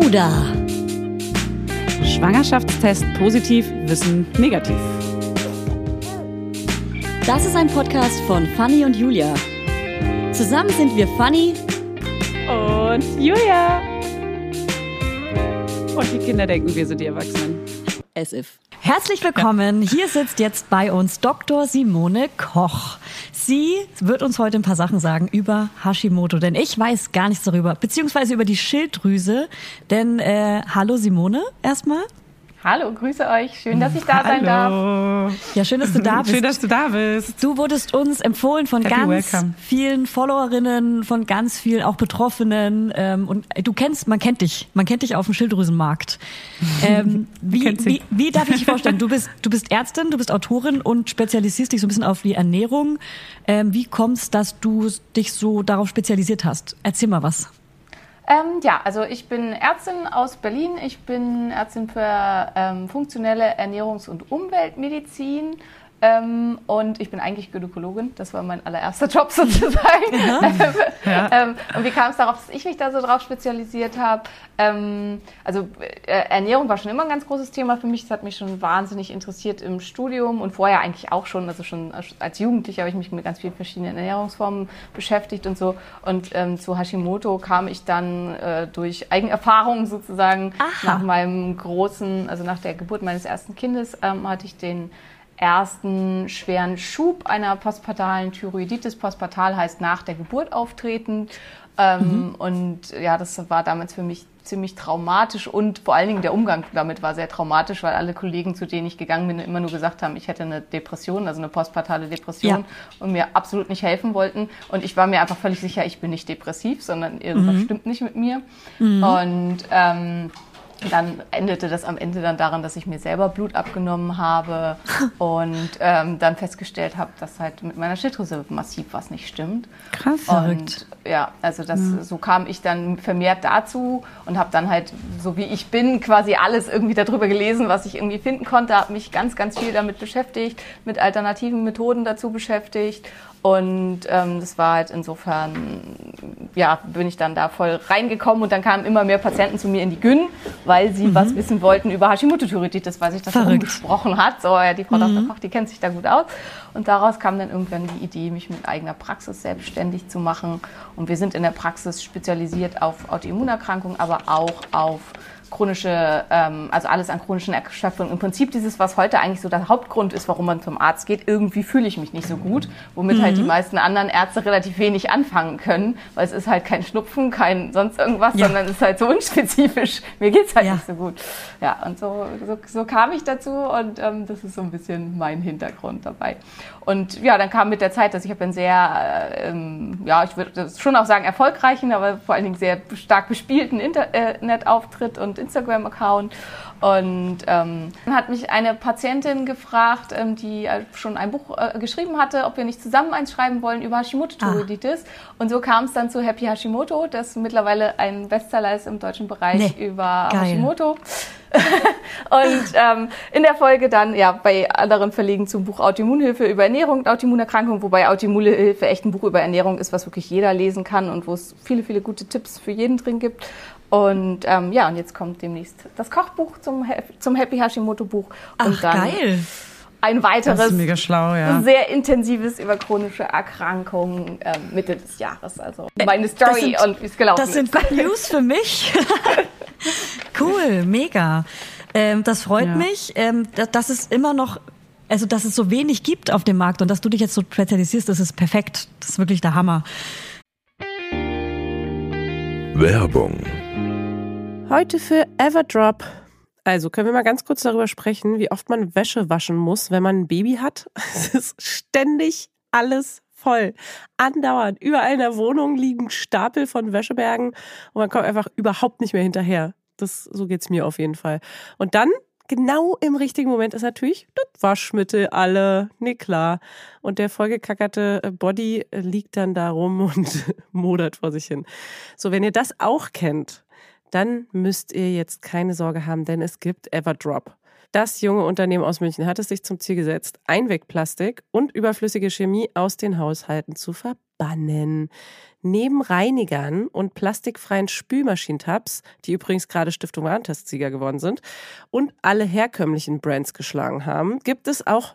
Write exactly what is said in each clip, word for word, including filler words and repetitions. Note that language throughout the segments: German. Plauder. Schwangerschaftstest positiv, Wissen negativ. Das ist ein Podcast von Fanny und Julia. Zusammen sind wir Fanny und Julia. Und die Kinder denken, wir sind die Erwachsenen. As if. Herzlich willkommen. Hier sitzt jetzt bei uns Doktor Simone Koch. Sie wird uns heute ein paar Sachen sagen über Hashimoto, denn ich weiß gar nichts darüber, beziehungsweise über die Schilddrüse. Denn, äh, hallo Simone erstmal. Hallo, grüße euch. Schön, dass ich da sein hallo. darf. Ja, schön, dass du da bist. Schön, dass du da bist. Du wurdest uns empfohlen von Happy ganz welcome. vielen Followerinnen, von ganz vielen auch Betroffenen. Ähm, und du kennst, man kennt dich. Man kennt dich auf dem Schilddrüsenmarkt. Ähm, wie, wie, wie darf ich dich vorstellen? Du bist, du bist Ärztin, du bist Autorin und spezialisierst dich so ein bisschen auf die Ernährung. Ähm, wie kommst es, dass du dich so darauf spezialisiert hast? Erzähl mal was. Ähm, ja, also ich bin Ärztin aus Berlin. Ich bin Ärztin für ähm, funktionelle Ernährungs- und Umweltmedizin ähm, und ich bin eigentlich Gynäkologin. Das war mein allererster Job sozusagen. Ja. Ja. ähm, und wie kam es darauf, dass ich mich da so drauf spezialisiert habe? Ähm, also äh, Ernährung war schon immer ein ganz großes Thema für mich. Das hat mich schon wahnsinnig interessiert im Studium und vorher eigentlich auch schon. Also schon als Jugendliche habe ich mich mit ganz vielen verschiedenen Ernährungsformen beschäftigt und so. Und ähm, zu Hashimoto kam ich dann äh, durch Eigenerfahrung sozusagen. Aha. Nach meinem großen, also nach der Geburt meines ersten Kindes ähm, hatte ich den ersten schweren Schub einer postpartalen Thyroiditis. Postpartal heißt nach der Geburt auftretend. Ähm, mhm. Und ja, das war damals für mich ziemlich traumatisch und vor allen Dingen der Umgang damit war sehr traumatisch, weil alle Kollegen, zu denen ich gegangen bin, immer nur gesagt haben, ich hätte eine Depression, also eine postpartale Depression, ja, und mir absolut nicht helfen wollten. Und ich war mir einfach völlig sicher, ich bin nicht depressiv, sondern irgendwas mhm. stimmt nicht mit mir. Mhm. Und ähm, dann endete das am Ende dann daran, dass ich mir selber Blut abgenommen habe und ähm, dann festgestellt habe, dass halt mit meiner Schilddrüse massiv was nicht stimmt. Krass, verrückt. Und ja, also das, ja. so kam ich dann vermehrt dazu und habe dann halt, so wie ich bin, quasi alles irgendwie darüber gelesen, was ich irgendwie finden konnte, habe mich ganz, ganz viel damit beschäftigt, mit alternativen Methoden dazu beschäftigt. Und ähm, das war halt insofern, ja, bin ich dann da voll reingekommen und dann kamen immer mehr Patienten zu mir in die Gyn, weil sie mhm. was wissen wollten über Hashimoto-Thyreoiditis, weil sich das umgesprochen hat. So, ja, die Frau mhm. Doktor Koch, die kennt sich da gut aus. Und daraus kam dann irgendwann die Idee, mich mit eigener Praxis selbstständig zu machen. Und wir sind in der Praxis spezialisiert auf Autoimmunerkrankungen, aber auch auf chronische, ähm, also alles an chronischen Erschöpfungen. Im Prinzip dieses, was heute eigentlich so der Hauptgrund ist, warum man zum Arzt geht, irgendwie fühle ich mich nicht so gut, womit mhm. halt die meisten anderen Ärzte relativ wenig anfangen können, weil es ist halt kein Schnupfen, kein sonst irgendwas, ja, sondern es ist halt so unspezifisch. Mir geht's halt ja. nicht so gut. Ja, und so, so, so kam ich dazu und ähm, das ist so ein bisschen mein Hintergrund dabei. Und ja, dann kam mit der Zeit, dass ich habe einen sehr, äh, ähm, ja, ich würde schon auch sagen erfolgreichen, aber vor allen Dingen sehr stark bespielten Internetauftritt und Instagram-Account. Und ähm, dann hat mich eine Patientin gefragt, ähm, die schon ein Buch äh, geschrieben hatte, ob wir nicht zusammen eins schreiben wollen über Hashimoto-Thyreoiditis. Ah. Und so kam es dann zu Happy Hashimoto, das mittlerweile ein Bestseller ist im deutschen Bereich nee. über Geil. Hashimoto. Und ähm, in der Folge dann ja bei anderen Verlegen zum Buch Autoimmunhilfe über Ernährung und Autoimmunerkrankungen, wobei Autoimmunhilfe echt ein Buch über Ernährung ist, was wirklich jeder lesen kann und wo es viele, viele gute Tipps für jeden drin gibt. Und ähm, ja, und jetzt kommt demnächst das Kochbuch zum, zum Happy Hashimoto Buch. Und Ach, dann geil. ein weiteres, das ist mega schlau, ja. sehr intensives über chronische Erkrankungen äh, Mitte des Jahres. Also meine Story sind, und wie es gelaufen ist. Das sind Good News für mich. Cool, mega. Ähm, das freut ja. mich, ähm, dass es immer noch, also dass es so wenig gibt auf dem Markt und dass du dich jetzt so spezialisierst, das ist perfekt. Das ist wirklich der Hammer. Werbung. Heute für Everdrop. Also können wir mal ganz kurz darüber sprechen, wie oft man Wäsche waschen muss, wenn man ein Baby hat. Es ist ständig alles voll. Andauernd. Überall in der Wohnung liegen Stapel von Wäschebergen und man kommt einfach überhaupt nicht mehr hinterher. Das, so geht's mir auf jeden Fall. Und dann, genau im richtigen Moment, ist natürlich das Waschmittel alle. Nee, klar. Und der vollgekackerte Body liegt dann da rum und modert vor sich hin. So, wenn ihr das auch kennt, dann müsst ihr jetzt keine Sorge haben, denn es gibt Everdrop. Das junge Unternehmen aus München hat es sich zum Ziel gesetzt, Einwegplastik und überflüssige Chemie aus den Haushalten zu verbannen. Neben Reinigern und plastikfreien Spülmaschinentabs, die übrigens gerade Stiftung Warentest-Sieger geworden sind, und alle herkömmlichen Brands geschlagen haben, gibt es auch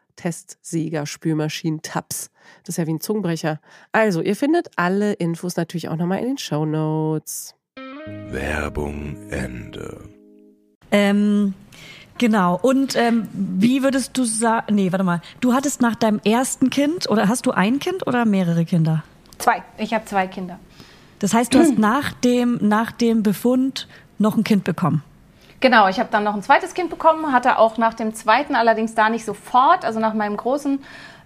Testsieger, Spülmaschinen, Tabs. Das ist ja wie ein Zungenbrecher. Also, ihr findet alle Infos natürlich auch nochmal in den Shownotes. Werbung Ende. Ähm, genau. Und ähm, wie würdest du sagen, nee, warte mal. Du hattest nach deinem ersten Kind, oder hast du ein Kind oder mehrere Kinder? Zwei. Ich habe zwei Kinder. Das heißt, du hast nach dem, nach dem Befund noch ein Kind bekommen? Genau, ich habe dann noch ein zweites Kind bekommen, hatte auch nach dem zweiten allerdings da nicht sofort, also nach meinem großen,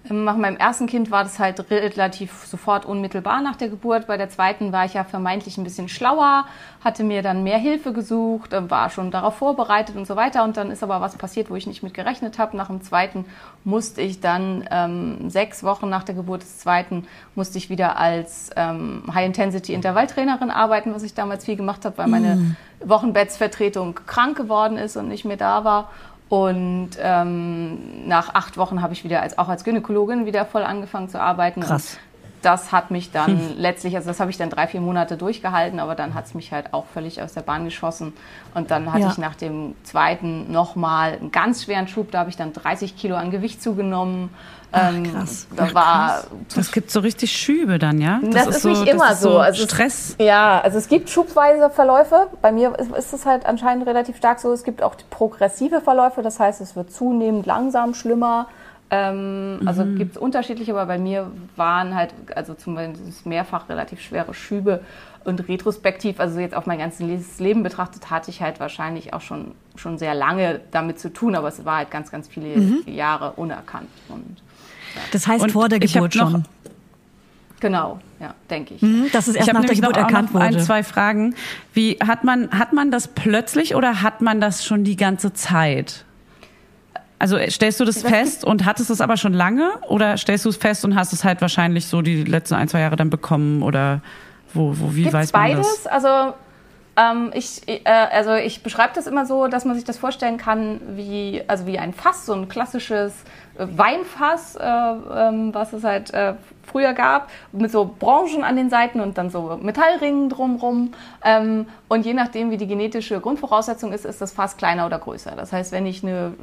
nach meinem ersten Kind war das halt relativ sofort unmittelbar nach der Geburt. Bei der zweiten war ich ja vermeintlich ein bisschen schlauer, hatte mir dann mehr Hilfe gesucht, war schon darauf vorbereitet und so weiter. Und dann ist aber was passiert, wo ich nicht mit gerechnet habe. Nach dem zweiten musste ich dann ähm, sechs Wochen nach der Geburt des zweiten musste ich wieder als ähm, High-Intensity-Intervalltrainerin arbeiten, was ich damals viel gemacht habe, weil meine mm. Wochenbettvertretung krank geworden ist und nicht mehr da war. Und ähm, nach acht Wochen habe ich wieder als auch als Gynäkologin wieder voll angefangen zu arbeiten. Krass. Und das hat mich dann hm. letztlich, also das habe ich dann drei, vier Monate durchgehalten, aber dann hat es mich halt auch völlig aus der Bahn geschossen. Und dann hatte ja. ich nach dem zweiten nochmal einen ganz schweren Schub, da habe ich dann dreißig Kilo an Gewicht zugenommen. Ach, krass. Da Ach, war krass. Das gibt so richtig Schübe dann, ja? Das, das ist, ist nicht so, immer ist so. so also Stress. Es, ja, also es gibt schubweise Verläufe. Bei mir ist es halt anscheinend relativ stark so. Es gibt auch progressive Verläufe. Das heißt, es wird zunehmend langsam schlimmer. Ähm, mhm. Also gibt es unterschiedliche, aber bei mir waren halt, also zumindest mehrfach relativ schwere Schübe. Und retrospektiv, also jetzt auf mein ganzes Leben betrachtet, hatte ich halt wahrscheinlich auch schon, schon sehr lange damit zu tun. Aber es war halt ganz, ganz viele mhm. Jahre unerkannt. Und das heißt und vor der Geburt schon. Genau, ja, denke ich. Mhm, dass es erst nach der Geburt erkannt wurde. Ich habe ein, zwei Fragen. Wie, hat man, hat man das plötzlich oder hat man das schon die ganze Zeit? Also stellst du das, das fest und hattest es aber schon lange? Oder stellst du es fest und hast es halt wahrscheinlich so die letzten ein, zwei Jahre dann bekommen? Oder wo, wo, wie weiß man das? Gibt's beides? Also Ähm, ich, äh, also ich beschreibe das immer so, dass man sich das vorstellen kann wie, also wie ein Fass, so ein klassisches äh, Weinfass, äh, ähm, was es halt äh, früher gab, mit so Branchen an den Seiten und dann so Metallringen drumrum. Ähm, und je nachdem, wie die genetische Grundvoraussetzung ist, ist das Fass kleiner oder größer. Das heißt, wenn ich eine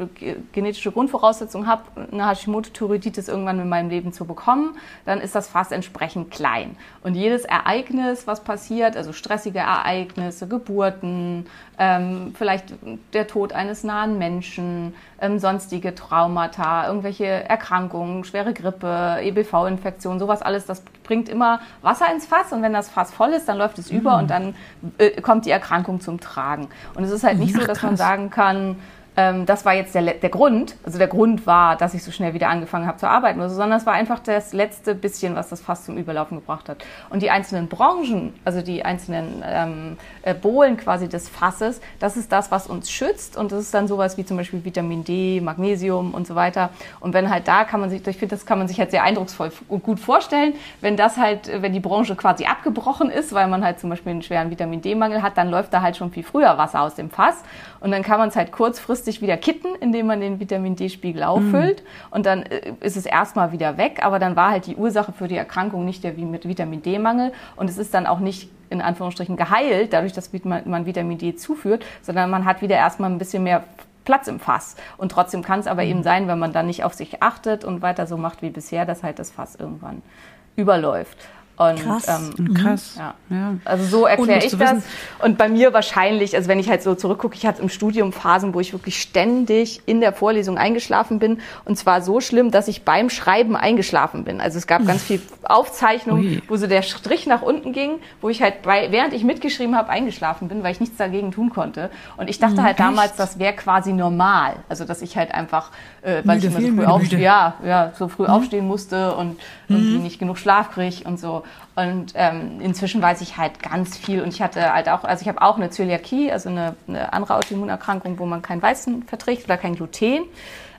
genetische Grundvoraussetzung habe, eine Hashimoto-Thyreoiditis irgendwann in meinem Leben zu bekommen, dann ist das Fass entsprechend klein. Und jedes Ereignis, was passiert, also stressige Ereignisse, Geburten, ähm, vielleicht der Tod eines nahen Menschen, ähm, sonstige Traumata, irgendwelche Erkrankungen, schwere Grippe, E B V-Infektion, sowas alles, das bringt immer Wasser ins Fass und wenn das Fass voll ist, dann läuft es mhm. über und dann äh, kommt die Erkrankung zum Tragen. Und es ist halt nicht Ach, so, dass krass. man sagen kann, Ähm, das war jetzt der, der Grund. Also der Grund war, dass ich so schnell wieder angefangen habe zu arbeiten oder so, sondern es war einfach das letzte bisschen, was das Fass zum Überlaufen gebracht hat. Und die einzelnen Branchen, also die einzelnen ähm, äh, Bohlen quasi des Fasses, das ist das, was uns schützt. Und das ist dann sowas wie zum Beispiel Vitamin D, Magnesium und so weiter. Und wenn halt da kann man sich, ich finde, das kann man sich halt sehr eindrucksvoll und gut vorstellen, wenn das halt, wenn die Branche quasi abgebrochen ist, weil man halt zum Beispiel einen schweren Vitamin D-Mangel hat, dann läuft da halt schon viel früher Wasser aus dem Fass. Und dann kann man es halt kurzfristig sich wieder kitten, indem man den Vitamin D-Spiegel auffüllt, mm. und dann ist es erstmal wieder weg, aber dann war halt die Ursache für die Erkrankung nicht der mit Vitamin D-Mangel und es ist dann auch nicht in Anführungsstrichen geheilt, dadurch, dass man Vitamin D zuführt, sondern man hat wieder erstmal ein bisschen mehr Platz im Fass und trotzdem kann es aber mm. eben sein, wenn man dann nicht auf sich achtet und weiter so macht wie bisher, dass halt das Fass irgendwann überläuft. Und, krass. Ähm, Krass. Ja. Ja. Also so erkläre ich das. Und bei mir wahrscheinlich, also wenn ich halt so zurückgucke, ich hatte im Studium Phasen, wo ich wirklich ständig in der Vorlesung eingeschlafen bin. Und zwar so schlimm, dass ich beim Schreiben eingeschlafen bin. Also es gab ganz viel Aufzeichnungen, Ui. Wo so der Strich nach unten ging, wo ich halt, bei, während ich mitgeschrieben habe, eingeschlafen bin, weil ich nichts dagegen tun konnte. Und ich dachte hm, halt echt? damals, das wäre quasi normal. Also dass ich halt einfach, äh, weil müde, ich immer so früh, aufste- ja, ja, so früh hm. aufstehen musste und irgendwie hm. nicht genug Schlaf kriege und so. Und ähm, inzwischen weiß ich halt ganz viel und ich hatte halt auch, also ich habe auch eine Zöliakie, also eine, eine andere Autoimmunerkrankung, wo man kein Weizen verträgt oder kein Gluten. Mhm.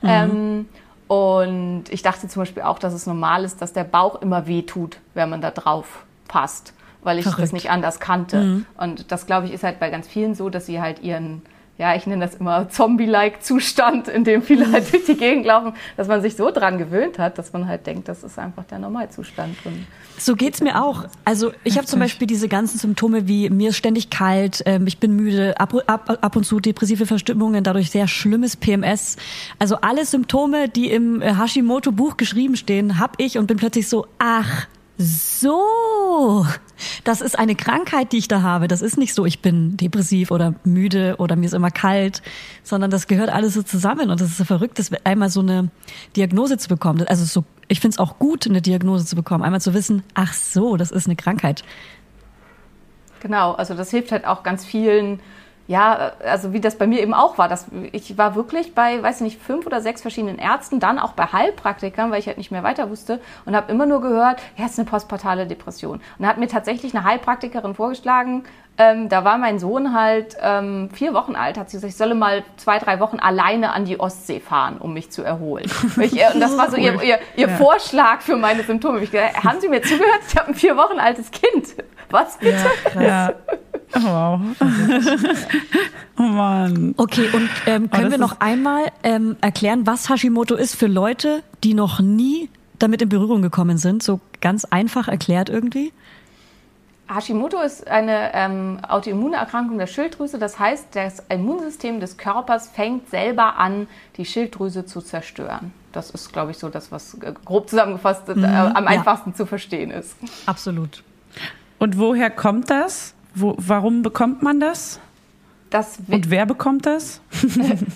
Ähm, und ich dachte zum Beispiel auch, dass es normal ist, dass der Bauch immer weh tut, wenn man da drauf passt, weil ich Verrückt. das nicht anders kannte. Mhm. Und das, glaube ich, ist halt bei ganz vielen so, dass sie halt ihren, ja, ich nenne das immer Zombie-like-Zustand, in dem viele halt durch die Gegend laufen, dass man sich so dran gewöhnt hat, dass man halt denkt, das ist einfach der Normalzustand. Und so geht's mir auch. Also ich habe zum Beispiel diese ganzen Symptome wie mir ist ständig kalt, ähm, ich bin müde, ab, ab, ab und zu depressive Verstimmungen, dadurch sehr schlimmes P M S. Also alle Symptome, die im Hashimoto-Buch geschrieben stehen, habe ich und bin plötzlich so, ach, so, das ist eine Krankheit, die ich da habe. Das ist nicht so, ich bin depressiv oder müde oder mir ist immer kalt, sondern das gehört alles so zusammen. Und das ist so verrückt, dass einmal so eine Diagnose zu bekommen. Also so, ich finde es auch gut, eine Diagnose zu bekommen. Einmal zu wissen, ach so, das ist eine Krankheit. Genau, also das hilft halt auch ganz vielen. Ja, also wie das bei mir eben auch war, dass ich war wirklich bei, weiß nicht, fünf oder sechs verschiedenen Ärzten, dann auch bei Heilpraktikern, weil ich halt nicht mehr weiter wusste und habe immer nur gehört, ja, es ist eine postpartale Depression. Und da hat mir tatsächlich eine Heilpraktikerin vorgeschlagen, ähm, da war mein Sohn halt ähm, vier Wochen alt, hat sie gesagt, ich solle mal zwei, drei Wochen alleine an die Ostsee fahren, um mich zu erholen. Ich, und das war so ihr, ihr, ihr ja. Vorschlag für meine Symptome. Ich gesagt, haben Sie mir zugehört? Ich habe ein vier Wochen altes Kind. Was bitte? Ja, wow. Oh Mann. Okay, und ähm, können oh, wir noch einmal ähm, erklären, was Hashimoto ist für Leute, die noch nie damit in Berührung gekommen sind? So ganz einfach erklärt irgendwie? Hashimoto ist eine ähm, Autoimmunerkrankung der Schilddrüse. Das heißt, das Immunsystem des Körpers fängt selber an, die Schilddrüse zu zerstören. Das ist, glaube ich, so das, was äh, grob zusammengefasst äh, mhm, am ja. einfachsten zu verstehen ist. Absolut. Und woher kommt das? Wo, warum bekommt man das? das wi- Und wer bekommt das?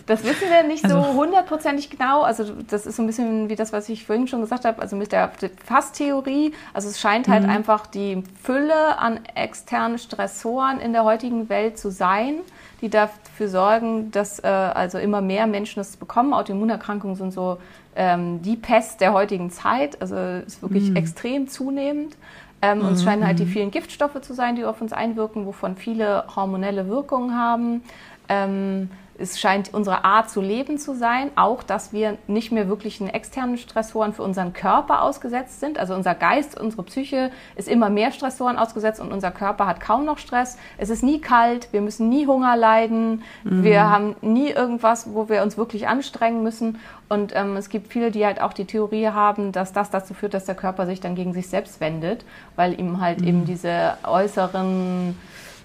Das wissen wir nicht so hundertprozentig genau. Also das ist so ein bisschen wie das, was ich vorhin schon gesagt habe, also mit der Fasstheorie. Also es scheint halt mhm. einfach die Fülle an externen Stressoren in der heutigen Welt zu sein, die dafür sorgen, dass äh, also immer mehr Menschen das bekommen. Autoimmunerkrankungen sind so ähm, die Pest der heutigen Zeit. Also es ist wirklich mhm. extrem zunehmend. Ähm, uns mhm. scheinen halt die vielen Giftstoffe zu sein, die auf uns einwirken, wovon viele hormonelle Wirkungen haben. Ähm, es scheint unsere Art zu leben zu sein, auch dass wir nicht mehr wirklich einen externen Stressoren für unseren Körper ausgesetzt sind. Also unser Geist, unsere Psyche ist immer mehr Stressoren ausgesetzt und unser Körper hat kaum noch Stress. Es ist nie kalt, wir müssen nie Hunger leiden, mhm. wir haben nie irgendwas, wo wir uns wirklich anstrengen müssen. Und ähm, es gibt viele, die halt auch die Theorie haben, dass das dazu führt, dass der Körper sich dann gegen sich selbst wendet, weil ihm halt mhm. eben diese äußeren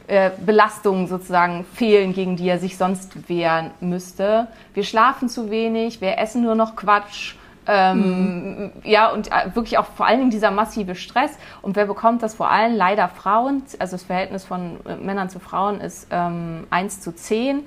Äh, Belastungen sozusagen fehlen, gegen die er sich sonst wehren müsste. Wir schlafen zu wenig, wir essen nur noch Quatsch. Ähm, mhm. Ja, und wirklich auch vor allen Dingen dieser massive Stress. Und wer bekommt das vor allem? Leider Frauen. Also das Verhältnis von Männern zu Frauen ist ähm, eins zu zehn.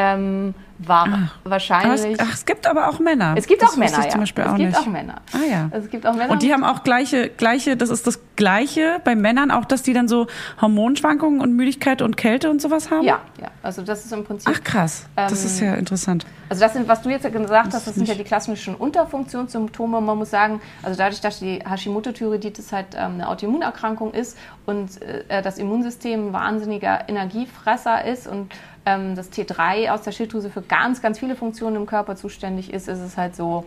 Ähm, war ach, wahrscheinlich. Es, ach, es gibt aber auch Männer. Es gibt das auch Männer, ja. Zum Beispiel es auch gibt nicht. auch Männer. Ah ja. Also es gibt auch Männer. Und die haben auch gleiche, gleiche. Das ist das Gleiche bei Männern auch, dass die dann so Hormonschwankungen und Müdigkeit und Kälte und sowas haben? Ja, ja. Also das ist im Prinzip... Ach krass, das ähm, ist ja interessant. Also das sind, was du jetzt gesagt hast, das sind ja die klassischen Unterfunktionssymptome. Man muss sagen, also dadurch, dass die Hashimoto-Thyreoiditis halt ähm, eine Autoimmunerkrankung ist und äh, das Immunsystem ein wahnsinniger Energiefresser ist und ähm, das T drei aus der Schilddrüse für ganz, ganz viele Funktionen im Körper zuständig ist, ist es halt so...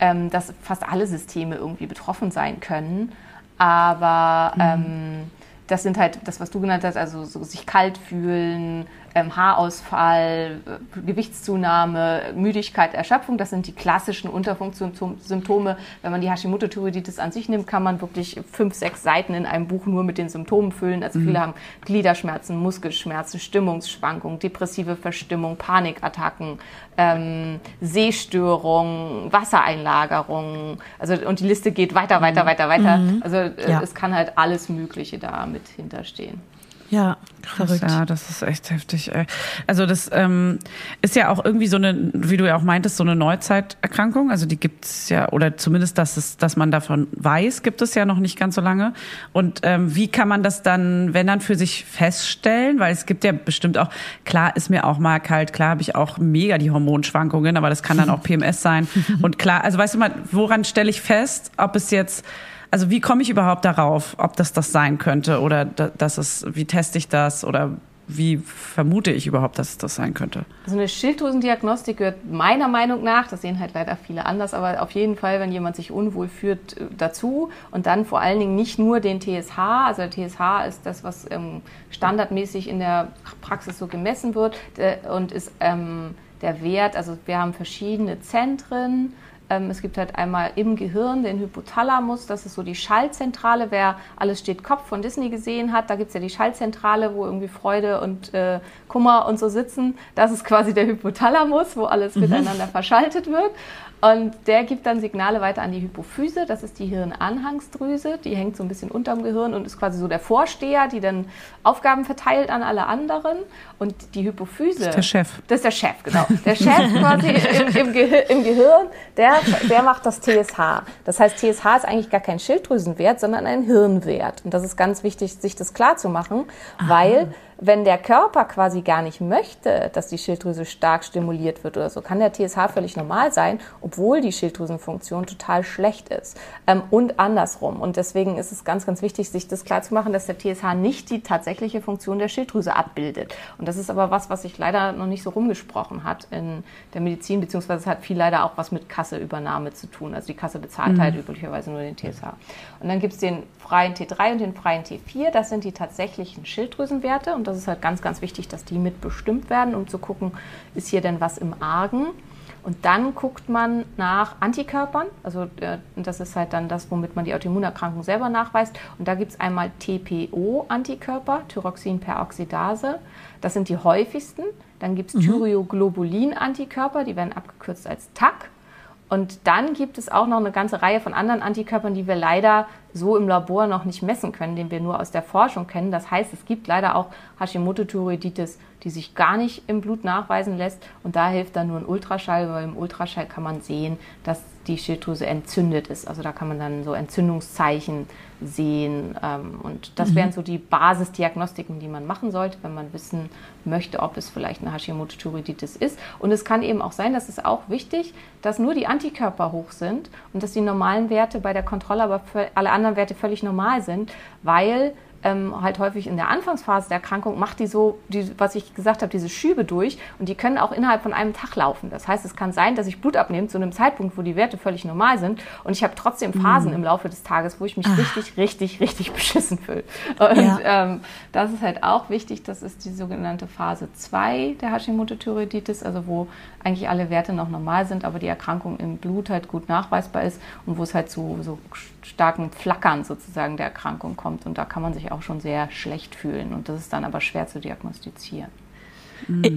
Ähm, dass fast alle Systeme irgendwie betroffen sein können. Aber ähm, das sind halt das, was du genannt hast, also so sich kalt fühlen, ähm, Haarausfall, äh, Gewichtszunahme, Müdigkeit, Erschöpfung. Das sind die klassischen Unterfunktionssymptome. Wenn man die Hashimoto-Thyreoiditis an sich nimmt, kann man wirklich fünf, sechs Seiten in einem Buch nur mit den Symptomen füllen. Also mhm. viele haben Gliederschmerzen, Muskelschmerzen, Stimmungsschwankungen, depressive Verstimmung, Panikattacken, ähm, Sehstörungen, Wassereinlagerungen. Also, und die Liste geht weiter, weiter, mhm. weiter, weiter. Mhm. Also äh, ja. es kann halt alles Mögliche da mit hinterstehen. Ja, krass, ja, das ist echt heftig. Ey. Also das ähm, ist ja auch irgendwie so eine, wie du ja auch meintest, so eine Neuzeiterkrankung. Also die gibt's ja, oder zumindest, dass es, dass man davon weiß, gibt es ja noch nicht ganz so lange. Und ähm, wie kann man das dann, wenn dann, für sich feststellen? Weil es gibt ja bestimmt auch, klar ist mir auch mal kalt, klar habe ich auch mega die Hormonschwankungen, aber das kann dann auch P M S sein. Und klar, also weißt du mal, woran stelle ich fest, ob es jetzt... Also wie komme ich überhaupt darauf, ob das das sein könnte oder das ist, wie teste ich das oder wie vermute ich überhaupt, dass es das sein könnte? Also eine Schilddrüsendiagnostik gehört meiner Meinung nach, das sehen halt leider viele anders, aber auf jeden Fall, wenn jemand sich unwohl fühlt, dazu und dann vor allen Dingen nicht nur den T S H, also der T S H ist das, was ähm, standardmäßig in der Praxis so gemessen wird äh, und ist ähm, der Wert, also wir haben verschiedene Zentren. Es gibt halt einmal im Gehirn den Hypothalamus, das ist so die Schallzentrale, wer Alles steht Kopf von Disney gesehen hat, da gibt es ja die Schallzentrale, wo irgendwie Freude und äh, Kummer und so sitzen. Das ist quasi der Hypothalamus, wo alles mhm. miteinander verschaltet wird. Und der gibt dann Signale weiter an die Hypophyse, das ist die Hirnanhangsdrüse, die hängt so ein bisschen unterm Gehirn und ist quasi so der Vorsteher, die dann Aufgaben verteilt an alle anderen. Und die Hypophyse... Das ist der Chef. Das ist der Chef, genau. Der Chef quasi im, im, Gehir- im Gehirn, der, der macht das T S H. Das heißt, T S H ist eigentlich gar kein Schilddrüsenwert, sondern ein Hirnwert. Und das ist ganz wichtig, sich das klarzumachen, weil... Wenn der Körper quasi gar nicht möchte, dass die Schilddrüse stark stimuliert wird oder so, kann der T S H völlig normal sein, obwohl die Schilddrüsenfunktion total schlecht ist. Ähm, und andersrum. Und deswegen ist es ganz, ganz wichtig, sich das klarzumachen, dass der T S H nicht die tatsächliche Funktion der Schilddrüse abbildet. Und das ist aber was, was sich leider noch nicht so rumgesprochen hat in der Medizin, beziehungsweise es hat viel leider auch was mit Kasseübernahme zu tun. Also die Kasse bezahlt mhm. halt üblicherweise nur den T S H. Und dann gibt es den freien T drei und den freien T vier. Das sind die tatsächlichen Schilddrüsenwerte. Und das ist halt ganz, ganz wichtig, dass die mitbestimmt werden, um zu gucken, ist hier denn was im Argen? Und dann guckt man nach Antikörpern, also äh, das ist halt dann das, womit man die Autoimmunerkrankung selber nachweist. Und da gibt es einmal T P O-Antikörper, Thyroxinperoxidase, das sind die häufigsten. Dann gibt es mhm. Thyroglobulin-Antikörper, die werden abgekürzt als T A K. Und dann gibt es auch noch eine ganze Reihe von anderen Antikörpern, die wir leider so im Labor noch nicht messen können, den wir nur aus der Forschung kennen. Das heißt, es gibt leider auch Hashimoto-Thyreoiditis, die sich gar nicht im Blut nachweisen lässt. Und da hilft dann nur ein Ultraschall, weil im Ultraschall kann man sehen, dass die Schilddrüse entzündet ist. Also da kann man dann so Entzündungszeichen sehen. Und das mhm. wären so die Basisdiagnostiken, die man machen sollte, wenn man wissen möchte, ob es vielleicht eine Hashimoto-Thyreoiditis ist. Und es kann eben auch sein, das ist auch wichtig, dass nur die Antikörper hoch sind und dass die normalen Werte bei der Kontrolle, aber alle anderen Werte völlig normal sind, weil ähm, halt häufig in der Anfangsphase der Erkrankung macht die so, die, was ich gesagt habe, diese Schübe durch und die können auch innerhalb von einem Tag laufen. Das heißt, es kann sein, dass ich Blut abnehme zu einem Zeitpunkt, wo die Werte völlig normal sind und ich habe trotzdem Phasen mhm. im Laufe des Tages, wo ich mich Ach. richtig, richtig, richtig beschissen fühle. Und ja. ähm, das ist halt auch wichtig, das ist die sogenannte Phase zwei der Hashimoto-Thyreoiditis, also wo eigentlich alle Werte noch normal sind, aber die Erkrankung im Blut halt gut nachweisbar ist und wo es halt so, so starken Flackern sozusagen der Erkrankung kommt und da kann man sich auch schon sehr schlecht fühlen und das ist dann aber schwer zu diagnostizieren.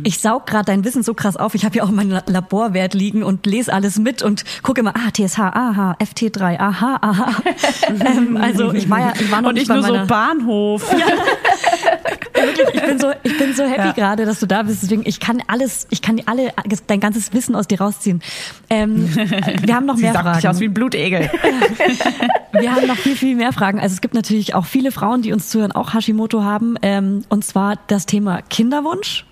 Ich saug gerade dein Wissen so krass auf. Ich habe ja auch meinen Laborwert liegen und lese alles mit und gucke immer, ah, T S H, aha, F T drei, aha, aha. ähm, also ich war ja, ich war noch und nicht ich bei nur meiner... so Bahnhof. Ja. Wirklich, ich bin so, ich bin so happy ja. gerade, dass du da bist. Deswegen, ich kann alles, ich kann alle, dein ganzes Wissen aus dir rausziehen. Ähm, wir haben noch Sie mehr sagt Fragen. Dich aus wie ein Blutegel. Wir haben noch viel, viel mehr Fragen. Also es gibt natürlich auch viele Frauen, die uns zuhören, auch Hashimoto haben. Ähm, und zwar das Thema Kinderwunsch.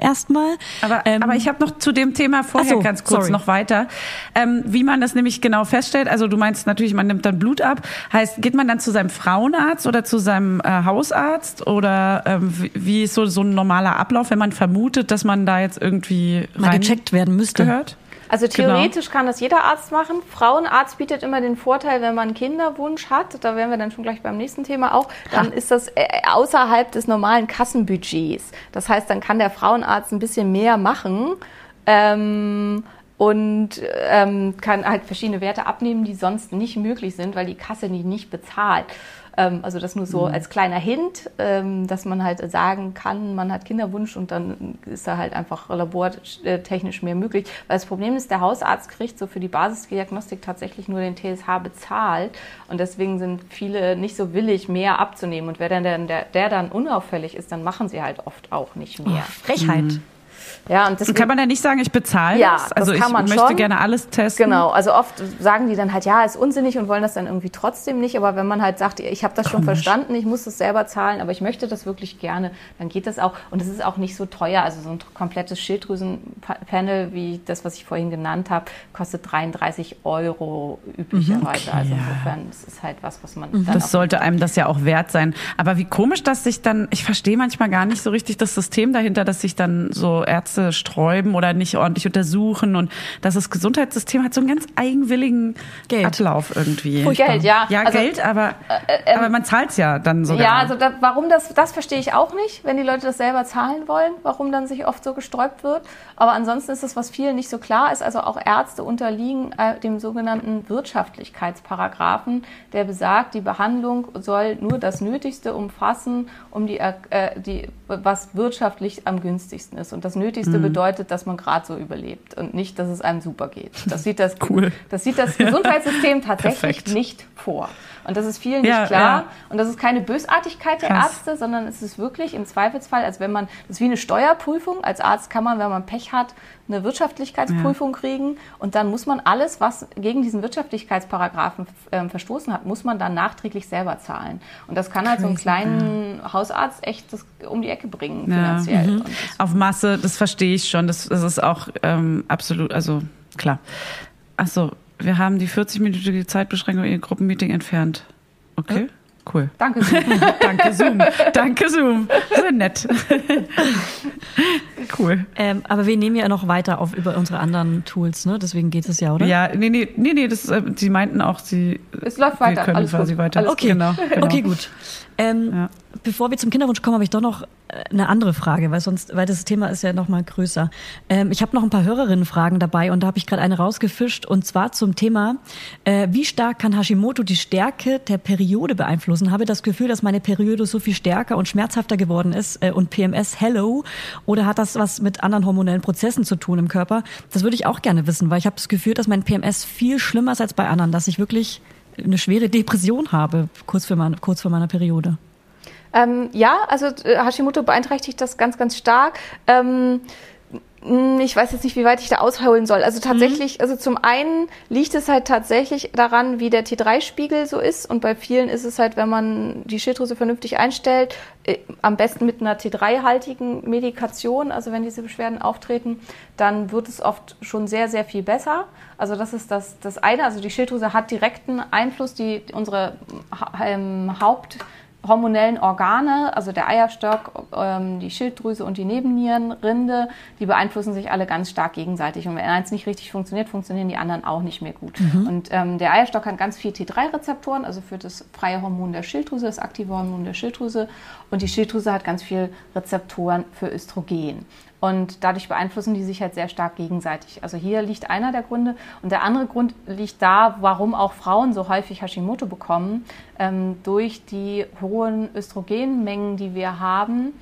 Erstmal. Aber, ähm, aber ich habe noch zu dem Thema vorher so, ganz kurz sorry. noch weiter, ähm, wie man das nämlich genau feststellt. Also du meinst natürlich, man nimmt dann Blut ab. Heißt, geht man dann zu seinem Frauenarzt oder zu seinem äh, Hausarzt? Oder ähm, wie ist so, so ein normaler Ablauf, wenn man vermutet, dass man da jetzt irgendwie mal rein gecheckt werden müsste? Gehört? Also theoretisch genau. kann das jeder Arzt machen. Frauenarzt bietet immer den Vorteil, wenn man einen Kinderwunsch hat, da wären wir dann schon gleich beim nächsten Thema auch, dann ha. ist das außerhalb des normalen Kassenbudgets. Das heißt, dann kann der Frauenarzt ein bisschen mehr machen ähm, und ähm, kann halt verschiedene Werte abnehmen, die sonst nicht möglich sind, weil die Kasse die nicht bezahlt. Also das nur so als kleiner Hint, dass man halt sagen kann, man hat Kinderwunsch und dann ist da halt einfach labortechnisch mehr möglich. Weil das Problem ist, der Hausarzt kriegt so für die Basisdiagnostik tatsächlich nur den T S H bezahlt und deswegen sind viele nicht so willig, mehr abzunehmen. Und wer dann der, der dann unauffällig ist, dann machen sie halt oft auch nicht mehr. Oh, Frechheit. Mhm. Ja, und deswegen, kann man ja nicht sagen, ich bezahle ja, das. Also das kann man ich möchte schon. gerne alles testen. Genau, also oft sagen die dann halt, ja, ist unsinnig und wollen das dann irgendwie trotzdem nicht. Aber wenn man halt sagt, ich habe das Komisch. schon verstanden, ich muss das selber zahlen, aber ich möchte das wirklich gerne, dann geht das auch. Und es ist auch nicht so teuer. Also so ein komplettes Schilddrüsenpanel wie das, was ich vorhin genannt habe, kostet dreiunddreißig Euro üblicherweise. Okay. Also insofern, das ist halt was, was man dann Das sollte einem das ja auch wert sein. Aber wie komisch, dass sich dann, ich verstehe manchmal gar nicht so richtig das System dahinter, dass sich dann so Ärzte sträuben oder nicht ordentlich untersuchen und dass das Gesundheitssystem hat so einen ganz eigenwilligen Geld. Ablauf irgendwie. Oh, Geld, ja. Ja, also, Geld, aber, äh, äh, aber man zahlt es ja dann sogar. Ja, also da, warum das, das verstehe ich auch nicht, wenn die Leute das selber zahlen wollen, warum dann sich oft so gesträubt wird. Aber ansonsten ist das, was vielen nicht so klar ist, also auch Ärzte unterliegen äh, dem sogenannten Wirtschaftlichkeitsparagrafen, der besagt, die Behandlung soll nur das Nötigste umfassen, um die, äh, die was wirtschaftlich am günstigsten ist. Und das Nötigste mhm. bedeutet, dass man gerade so überlebt und nicht, dass es einem super geht. Das sieht das, cool. das, sieht das Gesundheitssystem ja. tatsächlich Perfekt. nicht vor. Und das ist vielen ja, nicht klar. Ja. Und das ist keine Bösartigkeit der Krass. Ärzte, sondern es ist wirklich im Zweifelsfall, als wenn man, das ist wie eine Steuerprüfung. Als Arzt kann man, wenn man Pech hat, eine Wirtschaftlichkeitsprüfung ja. kriegen. Und dann muss man alles, was gegen diesen Wirtschaftlichkeitsparagrafen äh, verstoßen hat, muss man dann nachträglich selber zahlen. Und das kann halt Crazy. so einen kleinen ja. Hausarzt echt das um die Ecke bringen finanziell. Ja. Mhm. Und auf Masse, das verstehe ich schon. Das, das ist auch ähm, absolut, also klar. Ach so, wir haben die vierzigminütige Zeitbeschränkung in Gruppenmeeting entfernt. Okay, ja. Cool. Danke Zoom. Danke Zoom. Danke Zoom. So nett. Cool. Ähm, aber wir nehmen ja noch weiter auf über unsere anderen Tools, ne? Deswegen geht es ja, oder? Ja, nee, nee, nee, nee das, äh, sie meinten auch, sie es läuft weiter. Wir können Alles quasi gut. weiter. Alles okay. Genau, genau. Okay, gut. Ähm, ja. Bevor wir zum Kinderwunsch kommen, habe ich doch noch eine andere Frage, weil sonst, weil das Thema ist ja noch mal größer. Ähm, ich habe noch ein paar Hörerinnenfragen dabei und da habe ich gerade eine rausgefischt und zwar zum Thema, äh, wie stark kann Hashimoto die Stärke der Periode beeinflussen? Habe das Gefühl, dass meine Periode so viel stärker und schmerzhafter geworden ist äh, und P M S, hello? Oder hat das was mit anderen hormonellen Prozessen zu tun im Körper? Das würde ich auch gerne wissen, weil ich habe das Gefühl, dass mein P M S viel schlimmer ist als bei anderen, dass ich wirklich eine schwere Depression habe, kurz vor meiner, kurz vor meiner Periode. Ähm, ja, also Hashimoto beeinträchtigt das ganz, ganz stark. Ähm Ich weiß jetzt nicht, wie weit ich da ausholen soll. Also tatsächlich, also zum einen liegt es halt tatsächlich daran, wie der T drei Spiegel so ist. Und bei vielen ist es halt, wenn man die Schilddrüse vernünftig einstellt, äh, am besten mit einer T drei haltigen Medikation, also wenn diese Beschwerden auftreten, dann wird es oft schon sehr, sehr viel besser. Also das ist das, das eine. Also die Schilddrüse hat direkten Einfluss, die unsere ähm, Haupt hormonellen Organe, also der Eierstock, ähm, die Schilddrüse und die Nebennierenrinde, die beeinflussen sich alle ganz stark gegenseitig. Und wenn eins nicht richtig funktioniert, funktionieren die anderen auch nicht mehr gut. Mhm. Und ähm, der Eierstock hat ganz viel T drei Rezeptoren, also für das freie Hormon der Schilddrüse, das aktive Hormon der Schilddrüse. Und die Schilddrüse hat ganz viel Rezeptoren für Östrogen. Und dadurch beeinflussen die sich halt sehr stark gegenseitig. Also hier liegt einer der Gründe. Und der andere Grund liegt da, warum auch Frauen so häufig Hashimoto bekommen. Ähm, durch die hohen Östrogenmengen, die wir haben,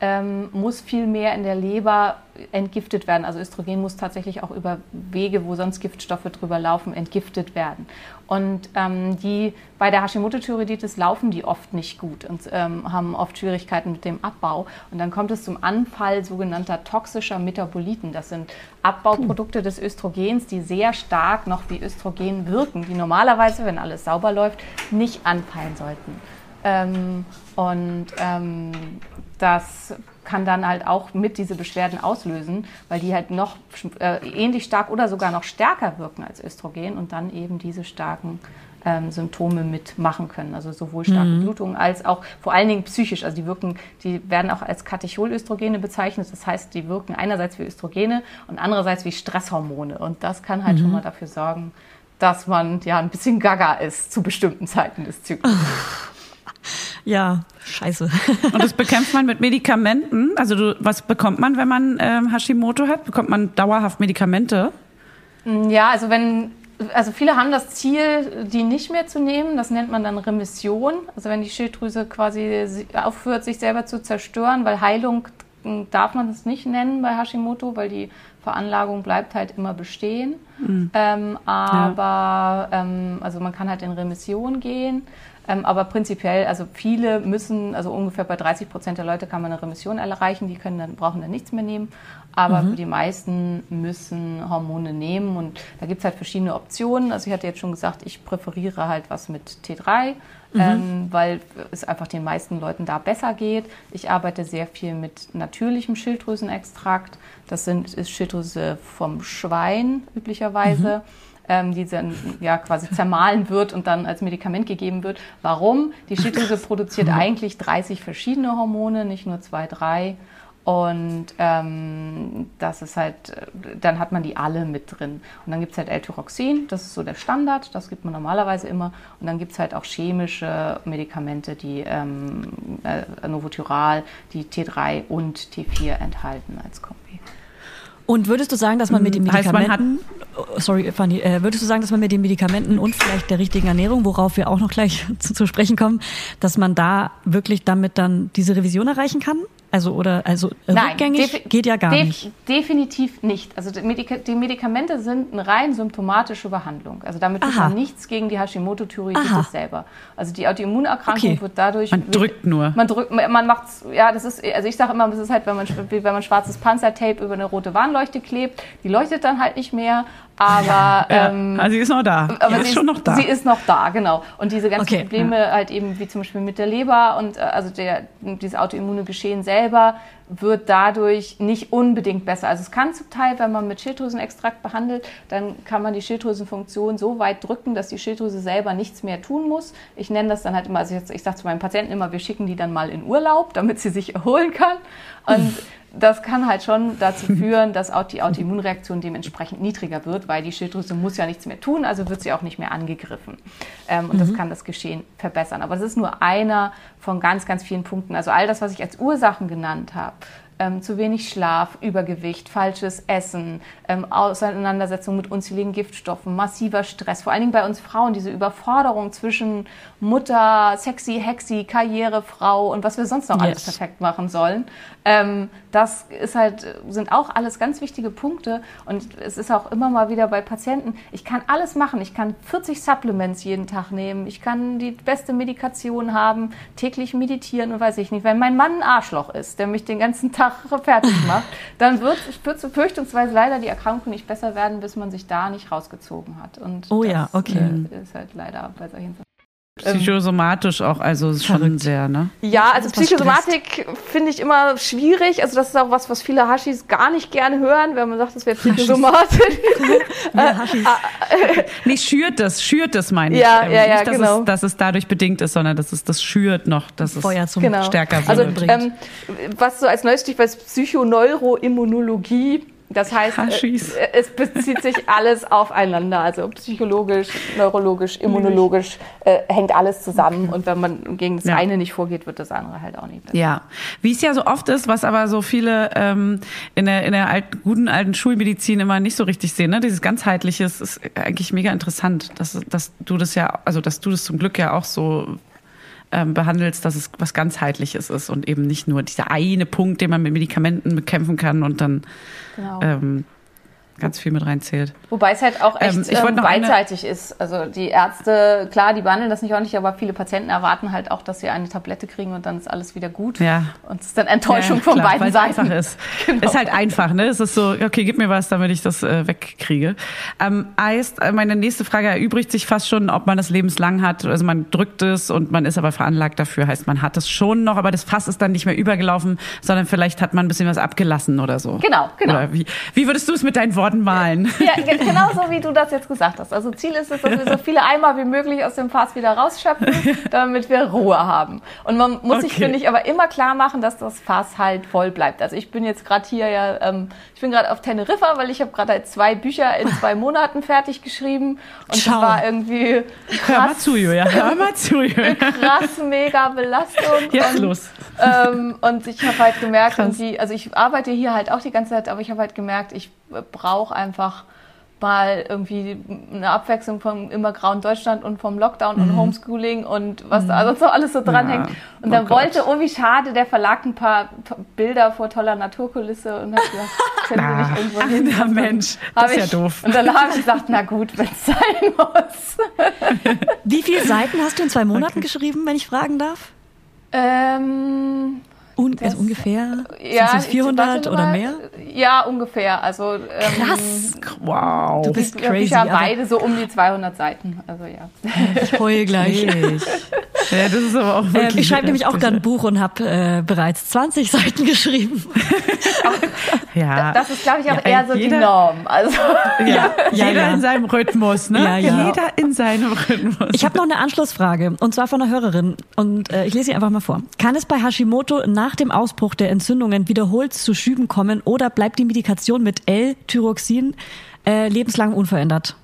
ähm, muss viel mehr in der Leber entgiftet werden. Also Östrogen muss tatsächlich auch über Wege, wo sonst Giftstoffe drüber laufen, entgiftet werden. Und ähm, die, bei der Hashimoto-Thyreoiditis laufen die oft nicht gut und ähm, haben oft Schwierigkeiten mit dem Abbau. Und dann kommt es zum Anfall sogenannter toxischer Metaboliten. Das sind Abbauprodukte des Östrogens, die sehr stark noch wie Östrogen wirken, die normalerweise, wenn alles sauber läuft, nicht anfallen sollten. Ähm, und ähm, das kann dann halt auch mit diese Beschwerden auslösen, weil die halt noch äh, ähnlich stark oder sogar noch stärker wirken als Östrogen und dann eben diese starken ähm, Symptome mitmachen können. Also sowohl starke mhm. Blutungen als auch vor allen Dingen psychisch. Also die wirken, die werden auch als Katecholöstrogene bezeichnet. Das heißt, die wirken einerseits wie Östrogene und andererseits wie Stresshormone. Und das kann halt mhm. schon mal dafür sorgen, dass man ja ein bisschen gaga ist zu bestimmten Zeiten des Zyklus. Ach. Ja, scheiße. Und das bekämpft man mit Medikamenten? Also du, was bekommt man, wenn man äh, Hashimoto hat? Bekommt man dauerhaft Medikamente? Ja, also wenn, also viele haben das Ziel, die nicht mehr zu nehmen. Das nennt man dann Remission. Also wenn die Schilddrüse quasi aufhört, sich selber zu zerstören, weil Heilung darf man es nicht nennen bei Hashimoto, weil die Veranlagung bleibt halt immer bestehen. Mhm. Ähm, aber ja. ähm, also man kann halt in Remission gehen. Ähm, aber prinzipiell, also viele müssen, also ungefähr bei dreißig Prozent der Leute kann man eine Remission erreichen, die können dann, brauchen dann nichts mehr nehmen. Aber mhm. für die meisten müssen Hormone nehmen und da gibt es halt verschiedene Optionen. Also ich hatte jetzt schon gesagt, ich präferiere halt was mit T drei, mhm. ähm, weil es einfach den meisten Leuten da besser geht. Ich arbeite sehr viel mit natürlichem Schilddrüsenextrakt. Das sind, ist Schilddrüse vom Schwein üblicherweise. Mhm. die dann ja quasi zermahlen wird und dann als Medikament gegeben wird. Warum? Die Schilddrüse produziert eigentlich dreißig verschiedene Hormone, nicht nur zwei, drei. Und ähm, das ist halt, dann hat man die alle mit drin. Und dann gibt es halt L-Tyroxin, das ist so der Standard, das gibt man normalerweise immer. Und dann gibt es halt auch chemische Medikamente, die ähm, äh, Novotyral, die T drei und T vier enthalten als Kombi. Und würdest du sagen, dass man mit den Medikamenten, hat, sorry Fanny, äh, würdest du sagen, dass man mit den Medikamenten und vielleicht der richtigen Ernährung, worauf wir auch noch gleich zu, zu sprechen kommen, dass man da wirklich damit dann diese Revision erreichen kann? Also oder also Nein, rückgängig geht ja gar def nicht. Definitiv nicht. Also die, Medika die Medikamente sind eine rein symptomatische Behandlung. Also damit tut man nichts gegen die Hashimoto-Thyreoiditis selber. Also die Autoimmunerkrankung okay. wird dadurch man drückt wird, nur. Man drückt, man macht's. Ja, das ist also ich sage immer, das ist halt, wenn man wenn man schwarzes Panzertape über eine rote Warnleuchte klebt, die leuchtet dann halt nicht mehr. Aber ja, ähm, also sie ist noch da. Aber sie ist, ist schon noch da. Sie ist noch da, genau. Und diese ganzen okay. Probleme ja. halt eben wie zum Beispiel mit der Leber und also der dieses autoimmune Geschehen selber wird dadurch nicht unbedingt besser. Also es kann zum Teil, wenn man mit Schilddrüsenextrakt behandelt, dann kann man die Schilddrüsenfunktion so weit drücken, dass die Schilddrüse selber nichts mehr tun muss. Ich nenne das dann halt immer, also jetzt, ich sage zu meinen Patienten immer, wir schicken die dann mal in Urlaub, damit sie sich erholen kann. Und das kann halt schon dazu führen, dass auch die Autoimmunreaktion dementsprechend niedriger wird, weil die Schilddrüse muss ja nichts mehr tun, also wird sie auch nicht mehr angegriffen. Ähm, und mhm. das kann das Geschehen verbessern. Aber das ist nur einer von ganz, ganz vielen Punkten. Also all das, was ich als Ursachen genannt habe, ähm, zu wenig Schlaf, Übergewicht, falsches Essen, ähm, Auseinandersetzung mit unzähligen Giftstoffen, massiver Stress, vor allen Dingen bei uns Frauen, diese Überforderung zwischen Mutter, sexy, hexy, Karrierefrau und was wir sonst noch yes. alles perfekt machen sollen. Ähm, das ist halt, sind auch alles ganz wichtige Punkte und es ist auch immer mal wieder bei Patienten, ich kann alles machen, ich kann vierzig Supplements jeden Tag nehmen, ich kann die beste Medikation haben, täglich meditieren und weiß ich nicht. Wenn mein Mann ein Arschloch ist, der mich den ganzen Tag fertig macht, dann wird, wird fürchtungsweise leider die Erkrankung nicht besser werden, bis man sich da nicht rausgezogen hat. Und oh das ja, okay. ist halt leider bei solchen Sachen. Psychosomatisch auch, also schon sehr, ne? Ja, also Psychosomatik finde ich immer schwierig. Also das ist auch was, was viele Hashis gar nicht gerne hören, wenn man sagt, das wäre psychosomatisch. Ja, Hashis. Nee, schürt das, schürt das meine ich. Ja, ja, ja, nicht, dass, genau. es, dass es dadurch bedingt ist, sondern dass es das schürt noch, dass es Feuer zum genau. stärker also, bringt. Ähm, was so als neues Stichwort ist Psychoneuroimmunologie. Das heißt, Haschis. Es bezieht sich alles aufeinander, also psychologisch, neurologisch, immunologisch, äh, hängt alles zusammen und wenn man gegen das ja. eine nicht vorgeht, wird das andere halt auch nicht besser. Ja, wie es ja so oft ist, was aber so viele ähm, in der, in der alten, guten alten Schulmedizin immer nicht so richtig sehen, ne? Dieses ganzheitliche ist eigentlich mega interessant, dass, dass du das ja, also dass du das zum Glück ja auch so ähm, behandelst, dass es was Ganzheitliches ist und eben nicht nur dieser eine Punkt, den man mit Medikamenten bekämpfen kann und dann genau. ähm, ganz viel mit reinzählt. Wobei es halt auch echt ähm, ähm, beidseitig ist. Also die Ärzte, klar, die behandeln das nicht ordentlich, aber viele Patienten erwarten halt auch, dass sie eine Tablette kriegen und dann ist alles wieder gut. Ja. Und es ist dann Enttäuschung ja, klar, von beiden Seiten. Einfach ist. Genau. Ist halt einfach, ne? Es ist so, okay, gib mir was, damit ich das äh, wegkriege. Ähm, heißt, meine nächste Frage erübrigt sich fast schon, ob man das lebenslang hat. Also man drückt es und man ist aber veranlagt dafür. Heißt, man hat es schon noch, aber das Fass ist dann nicht mehr übergelaufen, sondern vielleicht hat man ein bisschen was abgelassen oder so. Genau, genau. Oder wie, wie würdest du es mit deinen Worten malen. Ja, genau so, wie du das jetzt gesagt hast. Also Ziel ist es, dass wir so viele Eimer wie möglich aus dem Fass wieder rausschöpfen, damit wir Ruhe haben. Und man muss okay. sich, finde ich, aber immer klar machen, dass das Fass halt voll bleibt. Also ich bin jetzt gerade hier, ja, ähm, ich bin gerade auf Teneriffa, weil ich habe gerade halt zwei Bücher in zwei Monaten fertig geschrieben. Und Ciao. Das war irgendwie krass. Hör mal zu, Julia. Hör mal zu, Julia. Krass, mega Belastung. Jetzt und, los. Ähm, und ich habe halt gemerkt, irgendwie, also ich arbeite hier halt auch die ganze Zeit, aber ich habe halt gemerkt, ich brauche einfach mal irgendwie eine Abwechslung vom immer grauen Deutschland und vom Lockdown mhm. und Homeschooling und was mhm. da sonst also alles so dranhängt. Ja. Und oh dann Gott. wollte irgendwie schade der Verlag ein paar Bilder vor toller Naturkulisse und hat gesagt, können Sie nicht irgendwo ach, hin. Ach, Mensch, das ist ich, ja doof. Und dann habe ich gesagt, na gut, wenn es sein muss. Wie viele Seiten hast du in zwei Monaten okay. geschrieben, wenn ich fragen darf? Ähm... Und das, also ungefähr? Ja, sind es vierhundert oder mehr? Ja, ungefähr. Also, ähm, krass. Wow. Du bist crazy. Ich habe beide so um die zweihundert Seiten. Also, ja. Ich heule gleich. Ja, das ist aber auch wirklich ähm, ich schreibe nämlich auch gerade ein Buch und habe äh, bereits zwanzig Seiten geschrieben. Ja. Das ist, glaube ich, auch ja, eher so jeder, die Norm. Also, ja, ja, jeder ja. in seinem Rhythmus, ne? Ja, ja. Jeder in seinem Rhythmus. Ich habe noch eine Anschlussfrage, und zwar von einer Hörerin. Und äh, ich lese sie einfach mal vor. Kann es bei Hashimoto nach dem Ausbruch der Entzündungen wiederholt zu Schüben kommen oder bleibt die Medikation mit L-Tyroxin äh, lebenslang unverändert?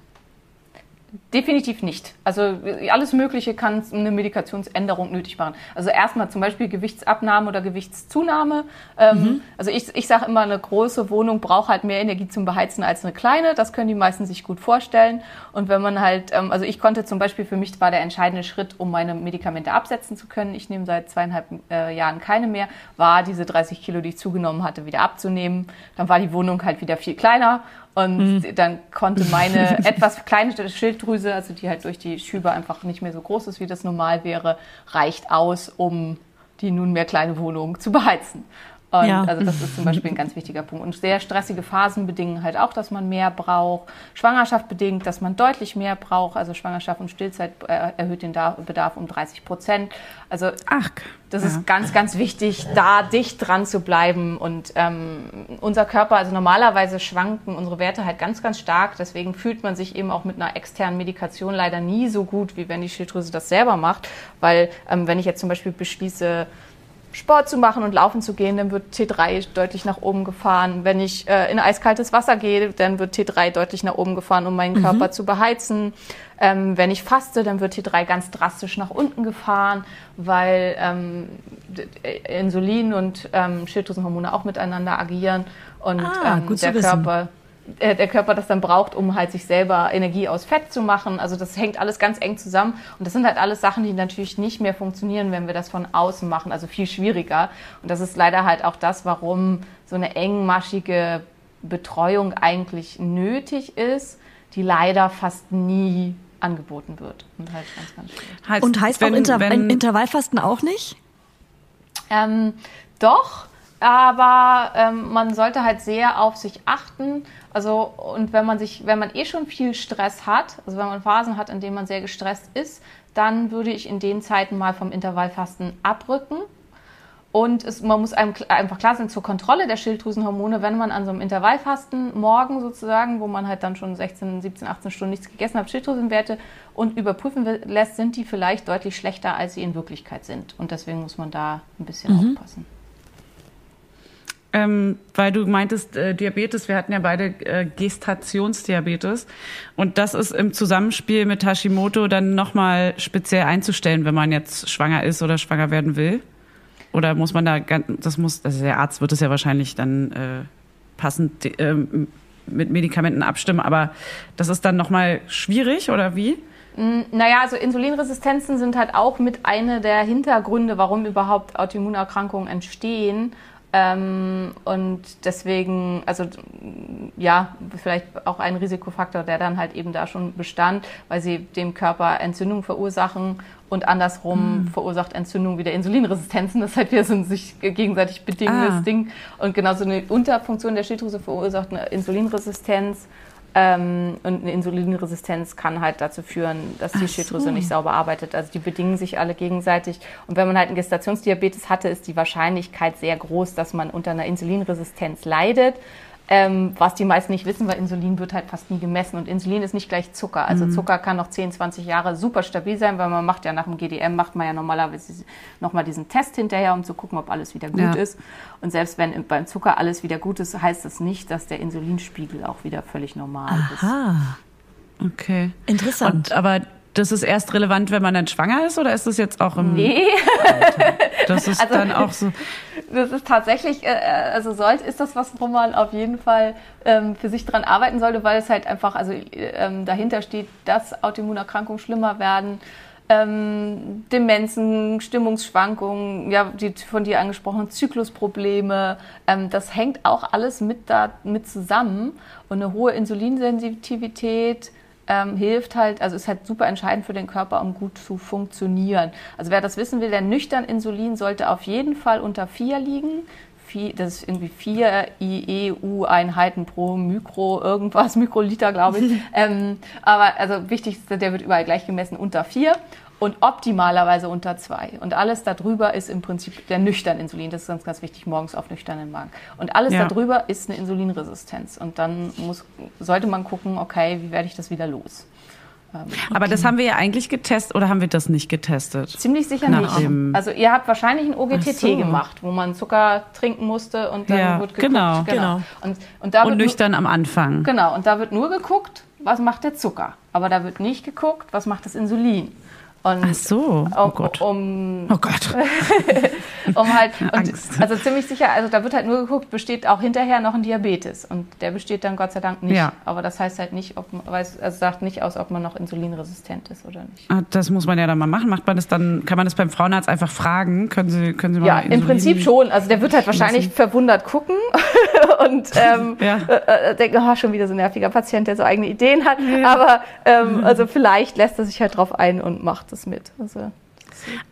Definitiv nicht. Also alles Mögliche kann eine Medikationsänderung nötig machen. Also erstmal zum Beispiel Gewichtsabnahme oder Gewichtszunahme. Ähm, mhm. Also ich, ich sage immer, eine große Wohnung braucht halt mehr Energie zum Beheizen als eine kleine. Das können die meisten sich gut vorstellen. Und wenn man halt, ähm, also ich konnte zum Beispiel, für mich war der entscheidende Schritt, um meine Medikamente absetzen zu können, ich nehme seit zweieinhalb äh, Jahren keine mehr, war diese dreißig Kilo, die ich zugenommen hatte, wieder abzunehmen. Dann war die Wohnung halt wieder viel kleiner. Und hm. dann konnte meine etwas kleine Schilddrüse, also die halt durch die Schübe einfach nicht mehr so groß ist, wie das normal wäre, reicht aus, um die nunmehr kleine Wohnung zu beheizen. Und ja. also das ist zum Beispiel ein ganz wichtiger Punkt. Und sehr stressige Phasen bedingen halt auch, dass man mehr braucht. Schwangerschaft bedingt, dass man deutlich mehr braucht. Also Schwangerschaft und Stillzeit erhöht den Bedarf um dreißig Prozent. Also Ach, das ja. ist ganz, ganz wichtig, da dicht dran zu bleiben. Und ähm, unser Körper, also normalerweise schwanken unsere Werte halt ganz, ganz stark. Deswegen fühlt man sich eben auch mit einer externen Medikation leider nie so gut, wie wenn die Schilddrüse das selber macht. Weil ähm, wenn ich jetzt zum Beispiel beschließe, Sport zu machen und laufen zu gehen, dann wird T drei deutlich nach oben gefahren. Wenn ich äh, in eiskaltes Wasser gehe, dann wird T drei deutlich nach oben gefahren, um meinen mhm. Körper zu beheizen. Ähm, wenn ich faste, dann wird T drei ganz drastisch nach unten gefahren, weil ähm, Insulin und ähm, Schilddrüsenhormone auch miteinander agieren und ah, ähm, der Körper... der Körper das dann braucht, um halt sich selber Energie aus Fett zu machen. Also das hängt alles ganz eng zusammen. Und das sind halt alles Sachen, die natürlich nicht mehr funktionieren, wenn wir das von außen machen. Also viel schwieriger. Und das ist leider halt auch das, warum so eine engmaschige Betreuung eigentlich nötig ist, die leider fast nie angeboten wird. Und halt ganz, ganz schwierig. Heißt, Und heißt wenn, auch Inter- wenn, Intervallfasten auch nicht? Ähm, doch. Aber ähm, man sollte halt sehr auf sich achten. Also, und wenn man sich, wenn man eh schon viel Stress hat, also wenn man Phasen hat, in denen man sehr gestresst ist, dann würde ich in den Zeiten mal vom Intervallfasten abrücken. Und es, man muss einem einfach klar sein, zur Kontrolle der Schilddrüsenhormone, wenn man an so einem Intervallfasten morgen sozusagen, wo man halt dann schon sechzehn, siebzehn, achtzehn Stunden nichts gegessen hat, Schilddrüsenwerte und überprüfen lässt, sind die vielleicht deutlich schlechter, als sie in Wirklichkeit sind. Und deswegen muss man da ein bisschen mhm. aufpassen. Ähm, weil du meintest äh, Diabetes, wir hatten ja beide äh, Gestationsdiabetes und das ist im Zusammenspiel mit Hashimoto dann nochmal speziell einzustellen, wenn man jetzt schwanger ist oder schwanger werden will? Oder muss man da, das muss, also der Arzt wird es ja wahrscheinlich dann äh, passend äh, mit Medikamenten abstimmen, aber das ist dann nochmal schwierig oder wie? Naja, also Insulinresistenzen sind halt auch mit einer der Hintergründe, warum überhaupt Autoimmunerkrankungen entstehen. Ähm, und deswegen, also ja, vielleicht auch ein Risikofaktor, der dann halt eben da schon bestand, weil sie dem Körper Entzündung verursachen und andersrum mm. verursacht Entzündung wieder Insulinresistenzen. Das ist halt wieder so ein sich gegenseitig bedingendes ah. Ding. Und genauso eine Unterfunktion der Schilddrüse verursacht eine Insulinresistenz. Ähm, und eine Insulinresistenz kann halt dazu führen, dass die Ach Schilddrüse so. nicht sauber arbeitet. Also die bedingen sich alle gegenseitig. Und wenn man halt einen Gestationsdiabetes hatte, ist die Wahrscheinlichkeit sehr groß, dass man unter einer Insulinresistenz leidet. Ähm, was die meisten nicht wissen, weil Insulin wird halt fast nie gemessen. Und Insulin ist nicht gleich Zucker. Also mhm. Zucker kann noch zehn, zwanzig Jahre super stabil sein, weil man macht ja nach dem G D M, macht man ja normalerweise nochmal diesen Test hinterher, um zu gucken, ob alles wieder gut ja. ist. Und selbst wenn beim Zucker alles wieder gut ist, heißt das nicht, dass der Insulinspiegel auch wieder völlig normal ist. Aha, okay. Interessant. Und, aber... Das ist erst relevant, wenn man dann schwanger ist, oder ist das jetzt auch im Nee. Alter? Das ist also, dann auch so. Das ist tatsächlich, also sollte, ist das was, worum man auf jeden Fall ähm, für sich dran arbeiten sollte, weil es halt einfach, also ähm, dahinter steht, dass Autoimmunerkrankungen schlimmer werden, ähm, Demenzen, Stimmungsschwankungen, ja, die von dir angesprochenen Zyklusprobleme, ähm, das hängt auch alles mit da mit zusammen, und eine hohe Insulinsensitivität Ähm, hilft halt, also ist halt super entscheidend für den Körper, um gut zu funktionieren. Also wer das wissen will, der nüchtern Insulin sollte auf jeden Fall unter vier liegen. Vier, das ist irgendwie vier I E U-Einheiten pro Mikro, irgendwas, Mikroliter, glaube ich. ähm, aber also wichtig ist, der wird überall gleich gemessen unter vier und optimalerweise unter zwei. Und alles darüber ist im Prinzip der nüchtern Insulin. Das ist ganz, ganz wichtig, morgens auf nüchternen Magen. Und alles ja. darüber ist eine Insulinresistenz. Und dann muss, sollte man gucken, okay, wie werde ich das wieder los? Ähm, Aber okay. das haben wir ja eigentlich getestet, oder haben wir das nicht getestet? Ziemlich sicher Nach nicht. Also ihr habt wahrscheinlich ein O G T T so. gemacht, wo man Zucker trinken musste und dann ja, wird geguckt. Genau. genau. Und, und, da und wird nüchtern nur, am Anfang. Genau, und da wird nur geguckt, was macht der Zucker. Aber da wird nicht geguckt, was macht das Insulin. Und Ach so, oh um, Gott. Um, oh Gott. um halt, und, also ziemlich sicher, also da wird halt nur geguckt, besteht auch hinterher noch ein Diabetes. Und der besteht dann Gott sei Dank nicht. Ja. Aber das heißt halt nicht, ob man, also sagt nicht aus, ob man noch insulinresistent ist oder nicht. Ah, das muss man ja dann mal machen. Macht man das dann, kann man das beim Frauenarzt einfach fragen? Können Sie, können Sie mal Ja, Insulin im Prinzip schon. Also der wird halt wahrscheinlich lassen. verwundert gucken und ähm, ja. äh, denken, oh, schon wieder so ein nerviger Patient, der so eigene Ideen hat. Ja. Aber ähm, also vielleicht lässt er sich halt drauf ein und macht das mit. Also,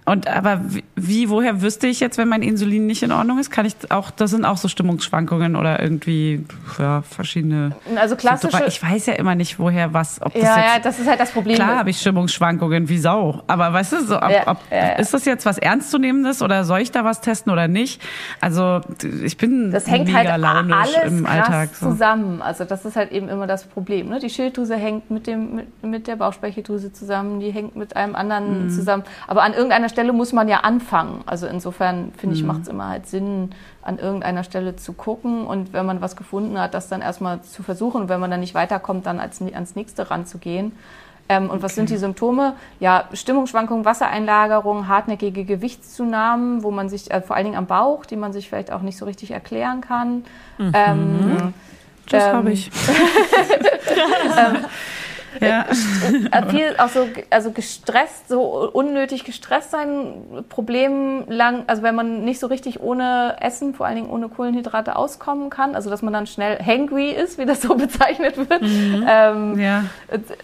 und aber wie, woher wüsste ich jetzt, wenn mein Insulin nicht in Ordnung ist? Kann ich auch, das sind auch so Stimmungsschwankungen oder irgendwie ja, verschiedene. Also klassische. Symptome. Ich weiß ja immer nicht, woher was, ob das ja, jetzt. Ja, das ist halt das Problem. Klar habe ich Stimmungsschwankungen wie Sau. Aber weißt du, so, ob, ja, ob, ja, ja. ist das jetzt was Ernstzunehmendes oder soll ich da was testen oder nicht? Also ich bin das hängt mega halt launisch alles im krass Alltag. So. zusammen. Also das ist halt eben immer das Problem. Ne? Die Schilddrüse hängt mit dem mit, mit der Bauchspeicheldrüse zusammen. Die hängt mit einem anderen mhm. zusammen. Aber an irgendeiner Stelle muss man ja anfangen. Also insofern, finde ich, mhm. macht es immer halt Sinn, an irgendeiner Stelle zu gucken. Und wenn man was gefunden hat, das dann erstmal zu versuchen. Und wenn man dann nicht weiterkommt, dann als, ans nächste ranzugehen. Ähm, und okay. was sind die Symptome? Ja, Stimmungsschwankungen, Wassereinlagerung, hartnäckige Gewichtszunahmen, wo man sich, äh, vor allen Dingen am Bauch, die man sich vielleicht auch nicht so richtig erklären kann. Mhm. Ähm, das ähm, habe ich. ähm, Ja. Viel auch so, also gestresst, so unnötig gestresst sein, Problem lang, also wenn man nicht so richtig ohne Essen, vor allen Dingen ohne Kohlenhydrate auskommen kann, also dass man dann schnell hangry ist, wie das so bezeichnet wird. Mhm. Ähm, ja.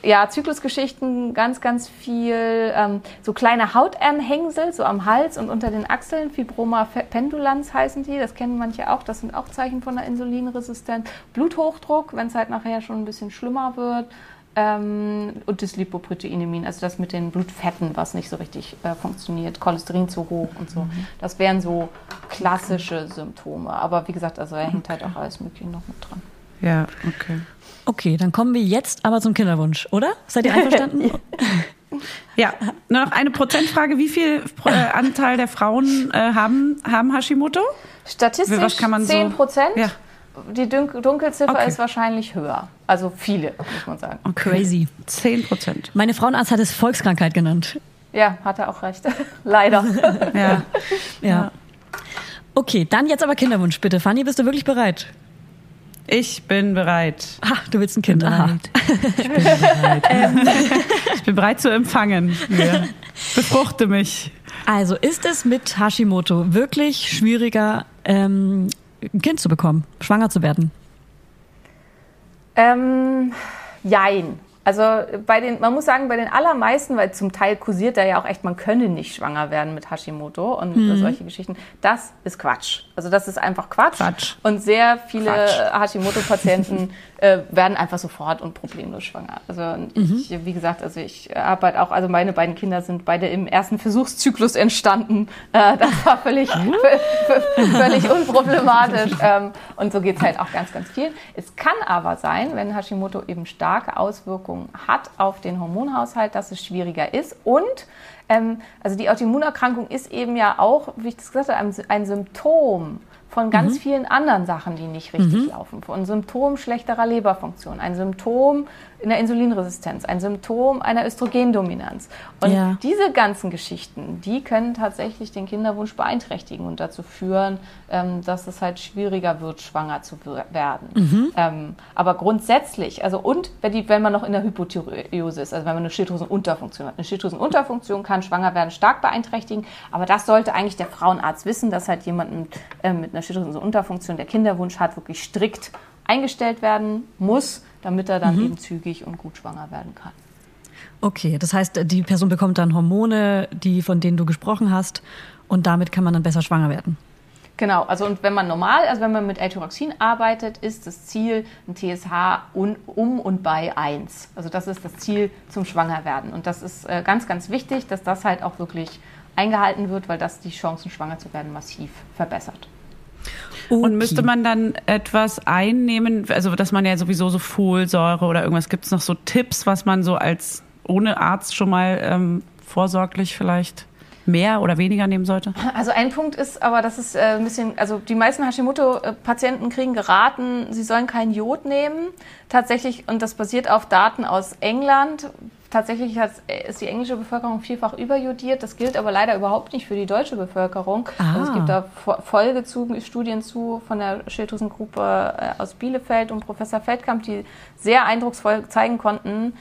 ja, Zyklusgeschichten, ganz, ganz viel, ähm, so kleine Hautanhängsel, so am Hals und unter den Achseln, Fibroma pendulans heißen die, das kennen manche auch, das sind auch Zeichen von der Insulinresistenz. Bluthochdruck, wenn es halt nachher schon ein bisschen schlimmer wird. Und das Lipoproteinämien, also das mit den Blutfetten, was nicht so richtig äh, funktioniert, Cholesterin zu hoch und so. Das wären so klassische Symptome. Aber wie gesagt, also da hängt halt auch alles Mögliche noch mit dran. Ja, okay. Okay, dann kommen wir jetzt aber zum Kinderwunsch, oder? Seid ihr einverstanden? Ja, nur noch eine Prozentfrage. Wie viel äh, Anteil der Frauen äh, haben, haben Hashimoto? Statistisch was kann man zehn Prozent. So, ja. Die Dunkelziffer okay. ist wahrscheinlich höher. Also viele, muss man sagen. Okay. Crazy. zehn Prozent. Meine Frauenarzt hat es Volkskrankheit genannt. Ja, hat er auch recht. Leider. ja. ja. Okay, dann jetzt aber Kinderwunsch, bitte. Fanny, bist du wirklich bereit? Ich bin bereit. Ach, du willst ein Kind. Aha. Ich bin bereit. ähm. Ich bin bereit zu empfangen. Ja. Befruchte mich. Also ist es mit Hashimoto wirklich schwieriger, ähm, ein Kind zu bekommen, schwanger zu werden? Ähm, jein. Also bei den, man muss sagen, bei den allermeisten, weil zum Teil kursiert da ja auch echt, man könne nicht schwanger werden mit Hashimoto und mhm. solche Geschichten, das ist Quatsch. Also das ist einfach Quatsch. Quatsch. Und sehr viele Hashimoto-Patienten äh, werden einfach sofort und problemlos schwanger. Also mhm. ich, wie gesagt, also ich habe halt auch, also meine beiden Kinder sind beide im ersten Versuchszyklus entstanden. Äh, das war völlig, völlig unproblematisch. Ähm, und so geht es halt auch ganz, ganz vielen. Es kann aber sein, wenn Hashimoto eben starke Auswirkungen hat auf den Hormonhaushalt, dass es schwieriger ist. Und ähm, also die Autoimmunerkrankung ist eben ja auch, wie ich das gesagt habe, ein, ein Symptom von ganz mhm. vielen anderen Sachen, die nicht richtig mhm. laufen. Ein Symptom schlechterer Leberfunktion, ein Symptom einer Insulinresistenz, ein Symptom einer Östrogendominanz. Und ja. diese ganzen Geschichten, die können tatsächlich den Kinderwunsch beeinträchtigen und dazu führen, ähm, dass es halt schwieriger wird, schwanger zu werden. Mhm. Ähm, aber grundsätzlich, also und wenn, die, wenn man noch in der Hypothyreose ist, also wenn man eine Schilddrüsenunterfunktion hat. Eine Schilddrüsenunterfunktion kann schwanger werden stark beeinträchtigen, aber das sollte eigentlich der Frauenarzt wissen, dass halt jemand mit, äh, mit einer Schilddrüsenunterfunktion, der Kinderwunsch hat, wirklich strikt eingestellt werden muss, damit er dann mhm. eben zügig und gut schwanger werden kann. Okay, das heißt, die Person bekommt dann Hormone, die von denen du gesprochen hast, und damit kann man dann besser schwanger werden. Genau, also und wenn man normal, also wenn man mit L-Tyroxin arbeitet, ist das Ziel ein T S H un, um und bei eins. Also das ist das Ziel zum Schwangerwerden. Und das ist äh, ganz, ganz wichtig, dass das halt auch wirklich eingehalten wird, weil das die Chancen, schwanger zu werden, massiv verbessert. Okay. Und müsste man dann etwas einnehmen, also dass man ja sowieso so Folsäure oder irgendwas, gibt es noch so Tipps, was man so als ohne Arzt schon mal ähm, vorsorglich vielleicht mehr oder weniger nehmen sollte? Also ein Punkt ist, aber das ist äh, ein bisschen, also die meisten Hashimoto-Patienten kriegen geraten, sie sollen kein Jod nehmen. Tatsächlich, und das basiert auf Daten aus England. Tatsächlich ist die englische Bevölkerung vielfach überjodiert. Das gilt aber leider überhaupt nicht für die deutsche Bevölkerung. Ah. Also es gibt da Folgestudien zu von der Schilddrüsengruppe aus Bielefeld und Professor Feldkamp, die sehr eindrucksvoll zeigen konnten,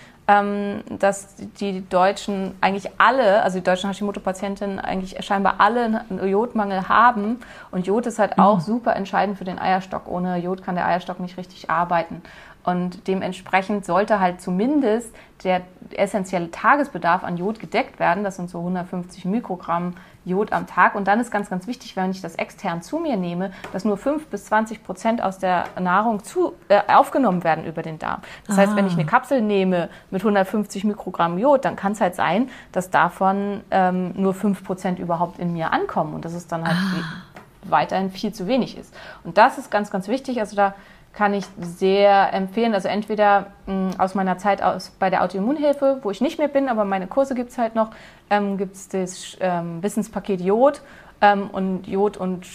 dass die Deutschen eigentlich alle, also die deutschen Hashimoto-Patientinnen eigentlich scheinbar alle einen Jodmangel haben. Und Jod ist halt mhm. auch super entscheidend für den Eierstock. Ohne Jod kann der Eierstock nicht richtig arbeiten. Und dementsprechend sollte halt zumindest der essentielle Tagesbedarf an Jod gedeckt werden. Das sind so hundertfünfzig Mikrogramm Jod am Tag. Und dann ist ganz, ganz wichtig, wenn ich das extern zu mir nehme, dass nur fünf bis zwanzig Prozent aus der Nahrung zu, äh, aufgenommen werden über den Darm. Das ah. heißt, wenn ich eine Kapsel nehme mit hundertfünfzig Mikrogramm Jod, dann kann es halt sein, dass davon ähm, nur fünf Prozent überhaupt in mir ankommen. Und das ist dann halt ah. weiterhin viel zu wenig ist. Und das ist ganz, ganz wichtig. Also da kann ich sehr empfehlen, also entweder mh, aus meiner Zeit aus bei der Autoimmunhilfe, wo ich nicht mehr bin, aber meine Kurse gibt es halt noch, ähm, gibt es das ähm, Wissenspaket Jod ähm, und Jod und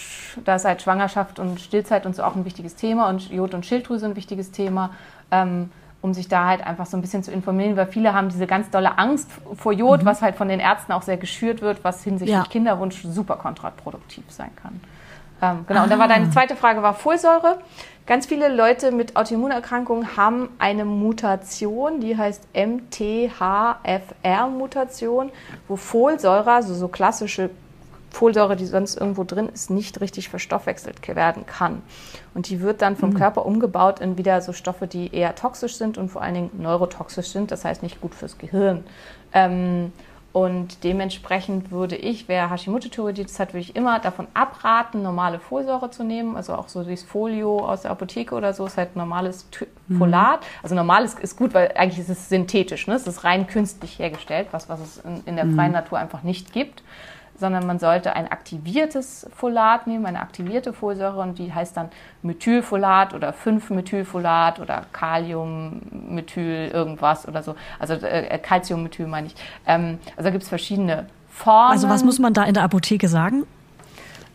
da ist halt Schwangerschaft und Stillzeit und so auch ein wichtiges Thema und Jod und Schilddrüse ein wichtiges Thema, ähm, um sich da halt einfach so ein bisschen zu informieren, weil viele haben diese ganz dolle Angst vor Jod, mhm. was halt von den Ärzten auch sehr geschürt wird, was hinsichtlich ja. Kinderwunsch super kontraproduktiv sein kann. Ähm, genau, ah. und dann war deine zweite Frage, war Folsäure. Ganz viele Leute mit Autoimmunerkrankungen haben eine Mutation, die heißt M T H F R Mutation, wo Folsäure, also so klassische Folsäure, die sonst irgendwo drin ist, nicht richtig verstoffwechselt werden kann. Und die wird dann vom mhm. Körper umgebaut in wieder so Stoffe, die eher toxisch sind und vor allen Dingen neurotoxisch sind, das heißt nicht gut fürs Gehirn. Ähm, Und dementsprechend würde ich, wer Hashimoto-Thyreoiditis hat, würde ich immer davon abraten, normale Folsäure zu nehmen. Also auch so dieses Folio aus der Apotheke oder so ist halt normales Folat. Mhm. Also normales ist gut, weil eigentlich ist es synthetisch, ne? Es ist rein künstlich hergestellt, was, was es in, in der mhm. freien Natur einfach nicht gibt. Sondern man sollte ein aktiviertes Folat nehmen, eine aktivierte Folsäure und die heißt dann Methylfolat oder fünf Methylfolat oder Kaliummethyl irgendwas oder so. Also äh, Calciummethyl meine ich. Ähm, also da gibt es verschiedene Formen. Also was muss man da in der Apotheke sagen?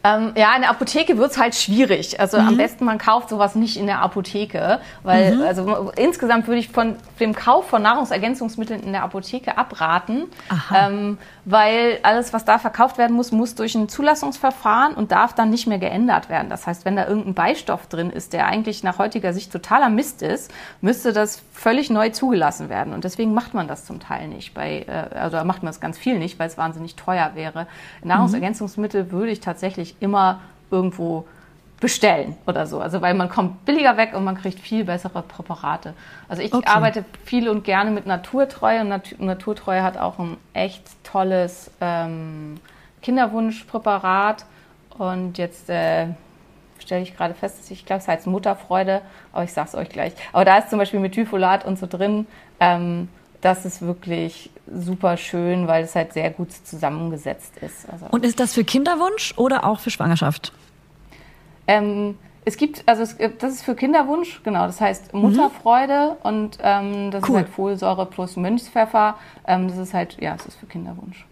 Ähm, ja, in der Apotheke wird's halt schwierig. Also mhm. am besten, man kauft sowas nicht in der Apotheke, weil mhm. also insgesamt würde ich von dem Kauf von Nahrungsergänzungsmitteln in der Apotheke abraten, ähm, weil alles, was da verkauft werden muss, muss durch ein Zulassungsverfahren und darf dann nicht mehr geändert werden. Das heißt, wenn da irgendein Beistoff drin ist, der eigentlich nach heutiger Sicht totaler Mist ist, müsste das völlig neu zugelassen werden. Und deswegen macht man das zum Teil nicht. Bei, äh, also macht man das ganz viel nicht, weil es wahnsinnig teuer wäre. Nahrungsergänzungsmittel mhm. würde ich tatsächlich immer irgendwo bestellen oder so. Also weil man kommt billiger weg und man kriegt viel bessere Präparate. Also ich okay. arbeite viel und gerne mit Naturtreu und Nat- Naturtreu hat auch ein echt tolles ähm, Kinderwunschpräparat und jetzt äh, stelle ich gerade fest, dass ich glaube, es heißt Mutterfreude, aber ich sage es euch gleich. Aber da ist zum Beispiel Methylfolat und so drin. Ähm, Das ist wirklich super schön, weil es halt sehr gut zusammengesetzt ist. Also und ist das für Kinderwunsch oder auch für Schwangerschaft? Ähm, es gibt, also es, das ist für Kinderwunsch, genau. Das heißt Mutterfreude mhm. und ähm, das cool. ist halt Folsäure plus Mönchspfeffer. Ähm, das ist halt, ja, es ist für Kinderwunsch.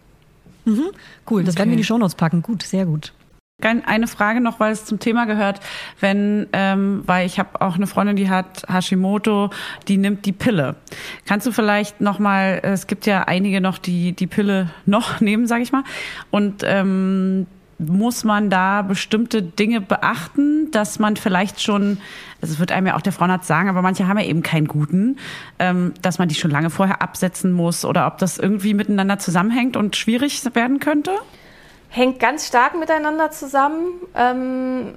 Mhm. Cool, das okay. werden wir in die Shownotes packen. Gut, sehr gut. Eine Frage noch, weil es zum Thema gehört, wenn, ähm, weil ich habe auch eine Freundin, die hat Hashimoto, die nimmt die Pille. Kannst du vielleicht nochmal, es gibt ja einige noch, die die Pille noch nehmen, sage ich mal, und ähm, muss man da bestimmte Dinge beachten, dass man vielleicht schon, also es wird einem ja auch der Frauenarzt sagen, aber manche haben ja eben keinen guten, ähm, dass man die schon lange vorher absetzen muss oder ob das irgendwie miteinander zusammenhängt und schwierig werden könnte? Hängt ganz stark miteinander zusammen, ähm,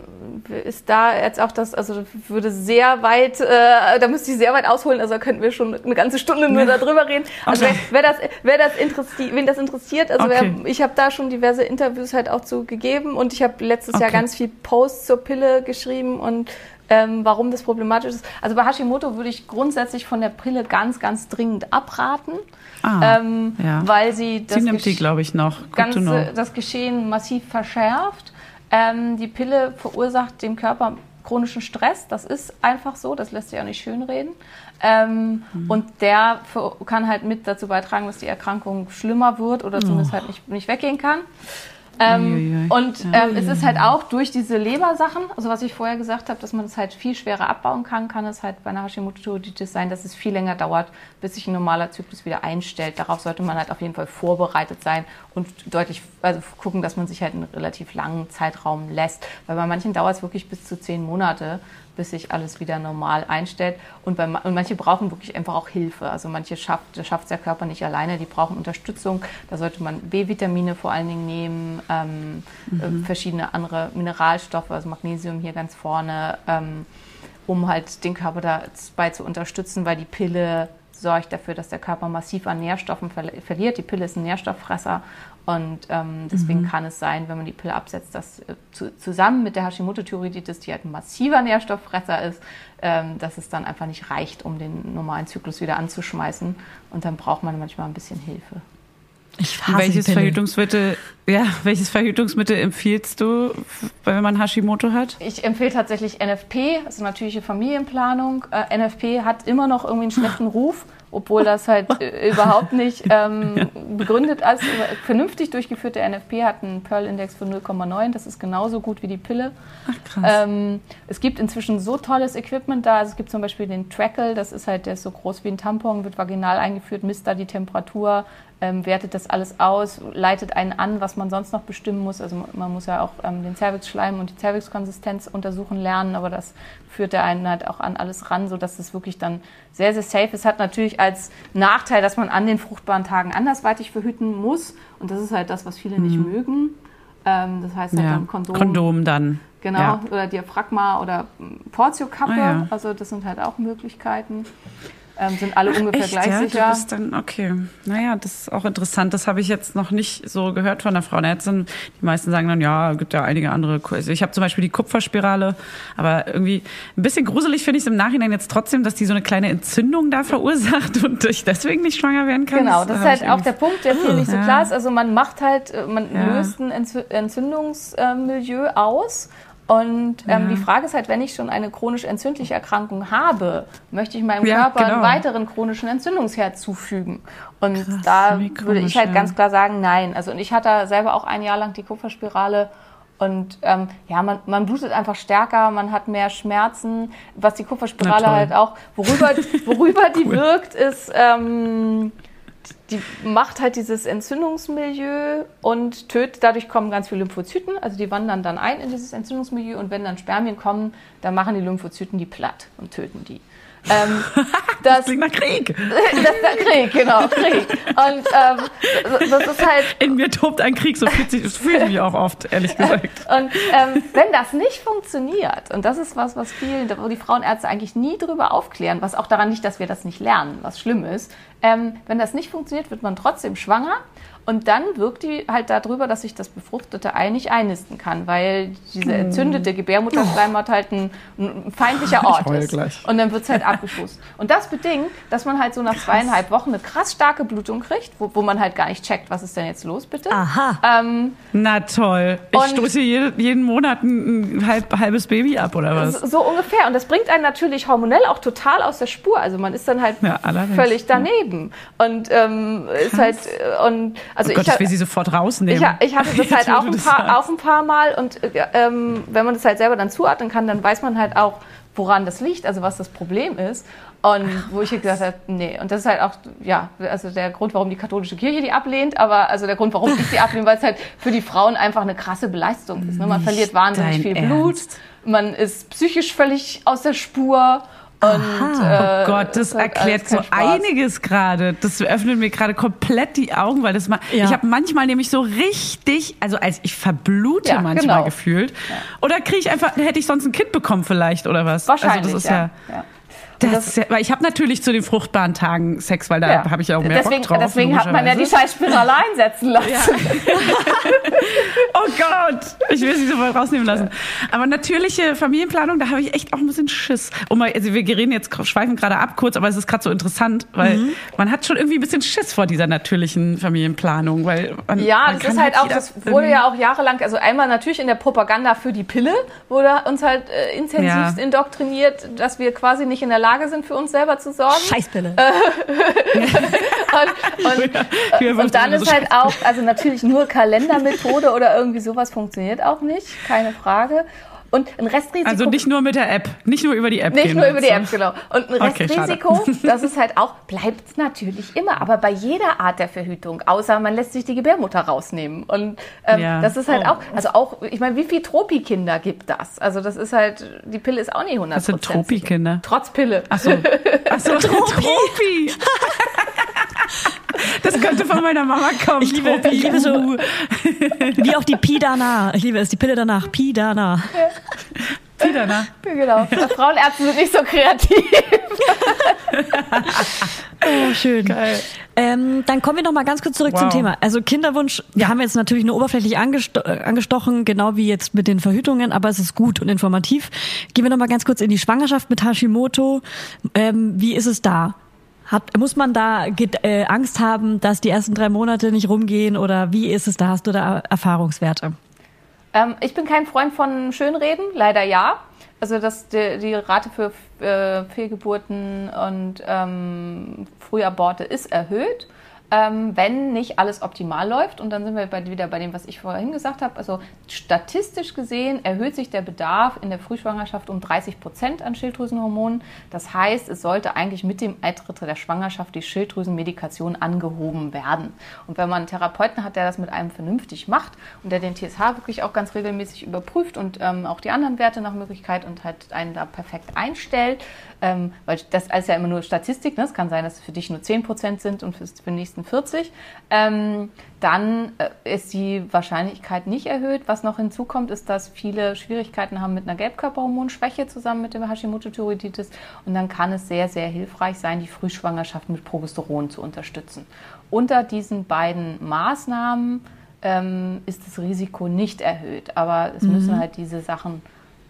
ist da jetzt auch das, also würde sehr weit, äh, da müsste ich sehr weit ausholen, also könnten wir schon eine ganze Stunde nur darüber reden. Also okay. wer, wer das, wer das interessiert, wen das interessiert, also okay. wer, ich habe da schon diverse Interviews halt auch zu gegeben und ich habe letztes okay. Jahr ganz viel Posts zur Pille geschrieben und Ähm, warum das problematisch ist. Also bei Hashimoto würde ich grundsätzlich von der Pille ganz, ganz dringend abraten, ah, ähm, ja. weil sie, das, sie nimmt Gesch- die, glaube ich, noch. Ganze, das Geschehen massiv verschärft. Ähm, die Pille verursacht dem Körper chronischen Stress, das ist einfach so, das lässt sich auch nicht schönreden. Ähm, mhm. Und der für, kann halt mit dazu beitragen, dass die Erkrankung schlimmer wird oder zumindest oh. halt nicht, nicht weggehen kann. Ähm, und ähm, es ist halt auch durch diese Lebersachen, also was ich vorher gesagt habe, dass man es halt viel schwerer abbauen kann, kann es halt bei einer Hashimoto-Thyreoiditis sein, dass es viel länger dauert, bis sich ein normaler Zyklus wieder einstellt. Darauf sollte man halt auf jeden Fall vorbereitet sein und deutlich also gucken, dass man sich halt einen relativ langen Zeitraum lässt. Weil bei manchen dauert es wirklich bis zu zehn Monate, bis sich alles wieder normal einstellt. Und, bei, und manche brauchen wirklich einfach auch Hilfe. Also manche schafft, das schafft der Körper nicht alleine, die brauchen Unterstützung. Da sollte man B-Vitamine vor allen Dingen nehmen, ähm, mhm. äh, verschiedene andere Mineralstoffe, also Magnesium hier ganz vorne, ähm, um halt den Körper dabei zu unterstützen, weil die Pille sorgt dafür, dass der Körper massiv an Nährstoffen verli- verliert. Die Pille ist ein Nährstofffresser und ähm, deswegen mhm. kann es sein, wenn man die Pille absetzt, dass äh, zu, zusammen mit der Hashimoto-Thyreoiditis, die halt ein massiver Nährstofffresser ist, ähm, dass es dann einfach nicht reicht, um den normalen Zyklus wieder anzuschmeißen und dann braucht man manchmal ein bisschen Hilfe. Ich hasse welches Verhütungsmittel, ja, welches Verhütungsmittel empfiehlst du, wenn man Hashimoto hat? Ich empfehle tatsächlich N F P, also natürliche Familienplanung. Äh, N F P hat immer noch irgendwie einen schlechten Ruf, obwohl das halt äh, überhaupt nicht ähm, ja. begründet ist. Vernünftig durchgeführte N F P hat einen Pearl-Index von null Komma neun, das ist genauso gut wie die Pille. Ach, krass. Ähm, es gibt inzwischen so tolles Equipment da, also es gibt zum Beispiel den Trackle, das ist halt, der ist so groß wie ein Tampon, wird vaginal eingeführt, misst da die Temperatur, Ähm, wertet das alles aus, leitet einen an, was man sonst noch bestimmen muss. Also man muss ja auch ähm, den Zervixschleim und die Zervixkonsistenz untersuchen lernen, aber das führt der einen halt auch an alles ran, sodass es wirklich dann sehr, sehr safe ist. Hat natürlich als Nachteil, dass man an den fruchtbaren Tagen andersweitig verhüten muss und das ist halt das, was viele mhm. nicht mögen. Ähm, das heißt halt ja. dann Kondom. Kondom dann. Genau, ja. oder Diaphragma oder Portiokappe, ah, ja. also das sind halt auch Möglichkeiten. Ähm, sind alle Ach, ungefähr echt, gleich ja? sicher. Du bist dann, okay, naja, das ist auch interessant. Das habe ich jetzt noch nicht so gehört von der Frauenärztin. Die meisten sagen dann, ja, gibt ja einige andere Kurse. Ich habe zum Beispiel die Kupferspirale, aber irgendwie ein bisschen gruselig finde ich es im Nachhinein jetzt trotzdem, dass die so eine kleine Entzündung da verursacht und ich deswegen nicht schwanger werden kann. Genau, das, das ist halt auch der Punkt, der hier nicht so ja. klar ist. Also man macht halt, man ja. löst ein Entzündungsmilieu aus. Und ähm, ja. die Frage ist halt, wenn ich schon eine chronisch entzündliche Erkrankung habe, möchte ich meinem ja, Körper genau. einen weiteren chronischen Entzündungsherd zufügen. Und krass, da würde komisch, ich halt ja. ganz klar sagen, nein. Also und ich hatte selber auch ein Jahr lang die Kupferspirale Und ähm, ja, man, man blutet einfach stärker, man hat mehr Schmerzen, was die Kupferspirale halt auch, worüber, worüber cool. die wirkt, ist, ähm, die macht halt dieses Entzündungsmilieu und tötet, dadurch kommen ganz viele Lymphozyten, also die wandern dann ein in dieses Entzündungsmilieu und wenn dann Spermien kommen, dann machen die Lymphozyten die platt und töten die. Ähm, das, das klingt nach Krieg. Das ist der Krieg, genau, Krieg. Und ähm, das ist halt... In mir tobt ein Krieg, so fühlt sich, das fühle ich mich auch oft, ehrlich gesagt. Und ähm, wenn das nicht funktioniert, und das ist was, was viel, wo die Frauenärzte eigentlich nie drüber aufklären, was auch daran liegt, dass wir das nicht lernen, was schlimm ist, ähm, wenn das nicht funktioniert, wird man trotzdem schwanger. Und dann wirkt die halt darüber, dass sich das befruchtete Ei nicht einnisten kann, weil diese entzündete Gebärmutterschleimhaut halt ein, ein feindlicher Ort ist. Gleich. Und dann wird's halt abgeschossen. Und das bedingt, dass man halt so nach krass. zweieinhalb Wochen eine krass starke Blutung kriegt, wo, wo man halt gar nicht checkt, was ist denn jetzt los, bitte. Aha. Ähm, Na toll. Ich stoße je, jeden Monat ein halb, halbes Baby ab, oder was? So, so ungefähr. Und das bringt einen natürlich hormonell auch total aus der Spur. Also man ist dann halt ja, völlig daneben. Ja. Und ähm, ist halt... und Also oh Gott, ich, ich will sie sofort rausnehmen. Ich, ich hatte das halt auch ein, paar, auch ein paar Mal und ähm, wenn man das halt selber dann zuordnen kann, dann weiß man halt auch, woran das liegt, also was das Problem ist. Und ach, wo ich halt gesagt habe, nee. Und das ist halt auch, ja, also der Grund, warum die katholische Kirche die ablehnt, aber also der Grund, warum ich die ablehne, weil es halt für die Frauen einfach eine krasse Belastung ist. Ne? Man verliert wahnsinnig viel Blut, man ist psychisch völlig aus der Spur. Und, äh, oh Gott, das halt erklärt so einiges gerade. Das öffnet mir gerade komplett die Augen, weil das mal. Ja. Ich habe manchmal nämlich so richtig, also als ich verblute ja, manchmal genau. gefühlt. Ja. Oder kriege ich einfach, hätte ich sonst ein Kind bekommen vielleicht oder was? Wahrscheinlich. Also das ist ja. ja. ja. Das, das, ja, weil ich habe natürlich zu den fruchtbaren Tagen Sex, weil da ja. habe ich ja auch mehr deswegen, Bock drauf. Deswegen hat man ja die Scheißspirale einsetzen lassen. Ja. Oh Gott, ich will sie sofort rausnehmen lassen. Ja. Aber natürliche Familienplanung, da habe ich echt auch ein bisschen Schiss. Und mal, also wir reden jetzt, schweifen gerade ab kurz, aber es ist gerade so interessant, weil mhm. man hat schon irgendwie ein bisschen Schiss vor dieser natürlichen Familienplanung. Weil man, ja, man das ist halt auch, das wurde ja auch jahrelang, also einmal natürlich in der Propaganda für die Pille, wurde uns halt äh, intensivst ja. indoktriniert, dass wir quasi nicht in der Lage sind, für uns selber zu sorgen. Scheißpille. und, und, und dann ist halt auch, also natürlich nur Kalendermethode oder irgendwie sowas funktioniert auch nicht, keine Frage. Und ein Restrisiko. Also nicht nur mit der App, nicht nur über die App. Nicht gehen, nur über die App, genau. Und ein Restrisiko, okay, das ist halt auch, bleibt natürlich immer, aber bei jeder Art der Verhütung, außer man lässt sich die Gebärmutter rausnehmen. Und ähm, ja. das ist halt oh. auch, also auch, ich meine, wie viele Tropikinder gibt das? Also das ist halt, die Pille ist auch nicht hundert Prozent. Das sind Tropikinder. Trotz Pille. Ach so. Ach so, Tropi. Tropi. Das könnte von meiner Mama kommen. Ich liebe, ich liebe so, wie auch die Pidana. Ich liebe es, die Pille danach. Pidana. Pidana. Genau. Frauenärzte sind nicht so kreativ. Oh, schön. Geil. Ähm, dann kommen wir noch mal ganz kurz zurück wow. zum Thema. Also Kinderwunsch, wir haben jetzt natürlich nur oberflächlich angesto- angestochen, genau wie jetzt mit den Verhütungen, aber es ist gut und informativ. Gehen wir noch mal ganz kurz in die Schwangerschaft mit Hashimoto. Ähm, wie ist es da? Hat, muss man da get, äh, Angst haben, dass die ersten drei Monate nicht rumgehen oder wie ist es da? Hast du da Erfahrungswerte? Ähm, ich bin kein Freund von Schönreden, leider ja. Also dass die, die Rate für äh, Fehlgeburten und ähm, Frühaborte ist erhöht, ähm, wenn nicht alles optimal läuft. Und dann sind wir bei, wieder bei dem, was ich vorhin gesagt habe. Also statistisch gesehen erhöht sich der Bedarf in der Frühschwangerschaft um dreißig Prozent an Schilddrüsenhormonen. Das heißt, es sollte eigentlich mit dem Eintritt der Schwangerschaft die Schilddrüsenmedikation angehoben werden. Und wenn man einen Therapeuten hat, der das mit einem vernünftig macht und der den T S H wirklich auch ganz regelmäßig überprüft und ähm, auch die anderen Werte nach Möglichkeit und halt einen da perfekt einstellt, ähm, weil das ist ja immer nur Statistik, ne? Es kann sein, dass für dich nur zehn Prozent sind und für den nächsten vierzig, ähm, dann äh, ist die Wahrscheinlichkeit nicht erhöht. Was noch hinzukommt, ist, dass viele Schwierigkeiten haben mit einer Gelbkörperhormonschwäche zusammen mit dem Hashimoto-Thyreoiditis und dann kann es sehr, sehr hilfreich sein, die Frühschwangerschaft mit Progesteron zu unterstützen. Unter diesen beiden Maßnahmen ähm, ist das Risiko nicht erhöht, aber es mhm. müssen halt diese Sachen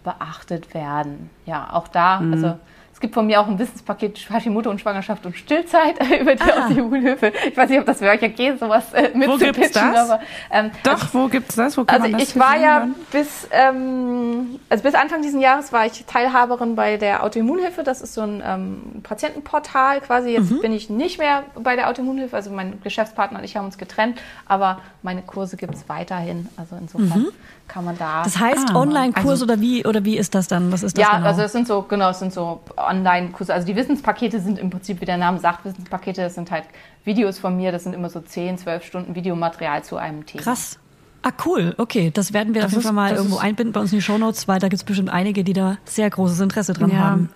beachtet werden. Ja, auch da, mhm. also Es gibt von mir auch ein Wissenspaket Hashimoto und Schwangerschaft und Stillzeit äh, über die ah. Autoimmunhilfe. Ich weiß nicht, ob das für euch okay ist, sowas äh, mitzupitchen. Aber, ähm, Doch, also, wo gibt's das? Wo kann also man das ich war ja hören? bis ähm, also bis Anfang dieses Jahres war ich Teilhaberin bei der Autoimmunhilfe. Das ist so ein ähm, Patientenportal quasi. Jetzt mhm. bin ich nicht mehr bei der Autoimmunhilfe. Also mein Geschäftspartner und ich haben uns getrennt, aber meine Kurse gibt's weiterhin. Also insofern mhm. kann man da. Das heißt ah, Online-Kurse also, oder wie oder wie ist das dann? Was ist das ja, genau? also es sind so genau, es sind so Online-Kurse, also die Wissenspakete sind im Prinzip, wie der Name sagt, Wissenspakete, das sind halt Videos von mir, das sind immer so zehn, zwölf Stunden Videomaterial zu einem Thema. Krass. Ah, cool. Okay, das werden wir das auf jeden Fall mal irgendwo einbinden bei uns in die Shownotes, weil da gibt es bestimmt einige, die da sehr großes Interesse dran ja. haben.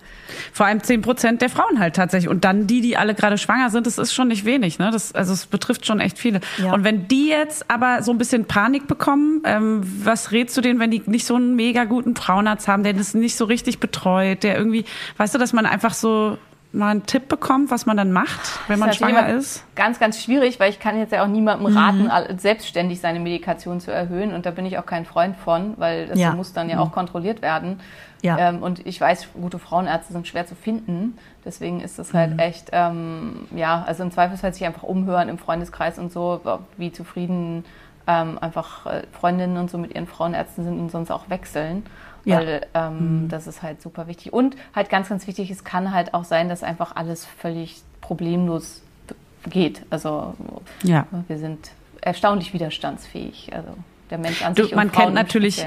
Vor allem zehn Prozent der Frauen halt tatsächlich. Und dann die, die alle gerade schwanger sind, das ist schon nicht wenig. Ne? Das, also es betrifft schon echt viele. Ja. Und wenn die jetzt aber so ein bisschen Panik bekommen, ähm, was rätst du denen, wenn die nicht so einen mega guten Frauenarzt haben, der das nicht so richtig betreut, der irgendwie, weißt du, dass man einfach so... mal einen Tipp bekommt, was man dann macht, wenn man schwanger ist? Ganz, ganz schwierig, weil ich kann jetzt ja auch niemandem raten, mhm. selbstständig seine Medikation zu erhöhen. Und da bin ich auch kein Freund von, weil das ja. muss dann ja mhm. auch kontrolliert werden. Ja. Ähm, und ich weiß, gute Frauenärzte sind schwer zu finden. Deswegen ist das halt mhm. echt, ähm, ja, also im Zweifelsfall sich einfach umhören im Freundeskreis und so, wie zufrieden ähm, einfach Freundinnen und so mit ihren Frauenärzten sind und sonst auch wechseln. Ja. Weil ähm, mhm. das ist halt super wichtig. Und halt ganz, ganz wichtig, es kann halt auch sein, dass einfach alles völlig problemlos geht. Also ja. wir sind erstaunlich widerstandsfähig. Also der Mensch an du, sich und man Frauen kennt natürlich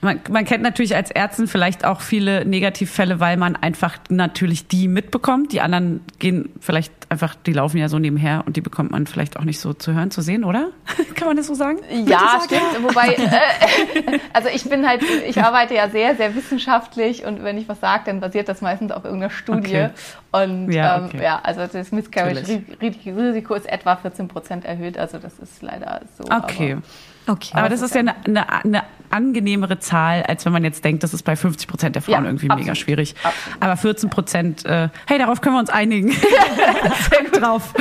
man, man kennt natürlich als Ärzten vielleicht auch viele Negativfälle, weil man einfach natürlich die mitbekommt. Die anderen gehen vielleicht einfach, die laufen ja so nebenher und die bekommt man vielleicht auch nicht so zu hören, zu sehen, oder? Kann man das so sagen? Ja, stimmt. Wobei, äh, also ich bin halt, ich arbeite ja sehr, sehr wissenschaftlich und wenn ich was sage, dann basiert das meistens auf irgendeiner Studie. Okay. Und ja, okay. ähm, ja, also das Miscarriage-Risiko ist etwa vierzehn Prozent erhöht, also das ist leider so. Okay. Aber Okay. Aber das ist ja eine, eine, eine angenehmere Zahl, als wenn man jetzt denkt, das ist bei fünfzig Prozent der Frauen ja, irgendwie absolut, mega schwierig. Absolut. Aber vierzehn Prozent, äh, hey, darauf können wir uns einigen. Sehr gut. drauf.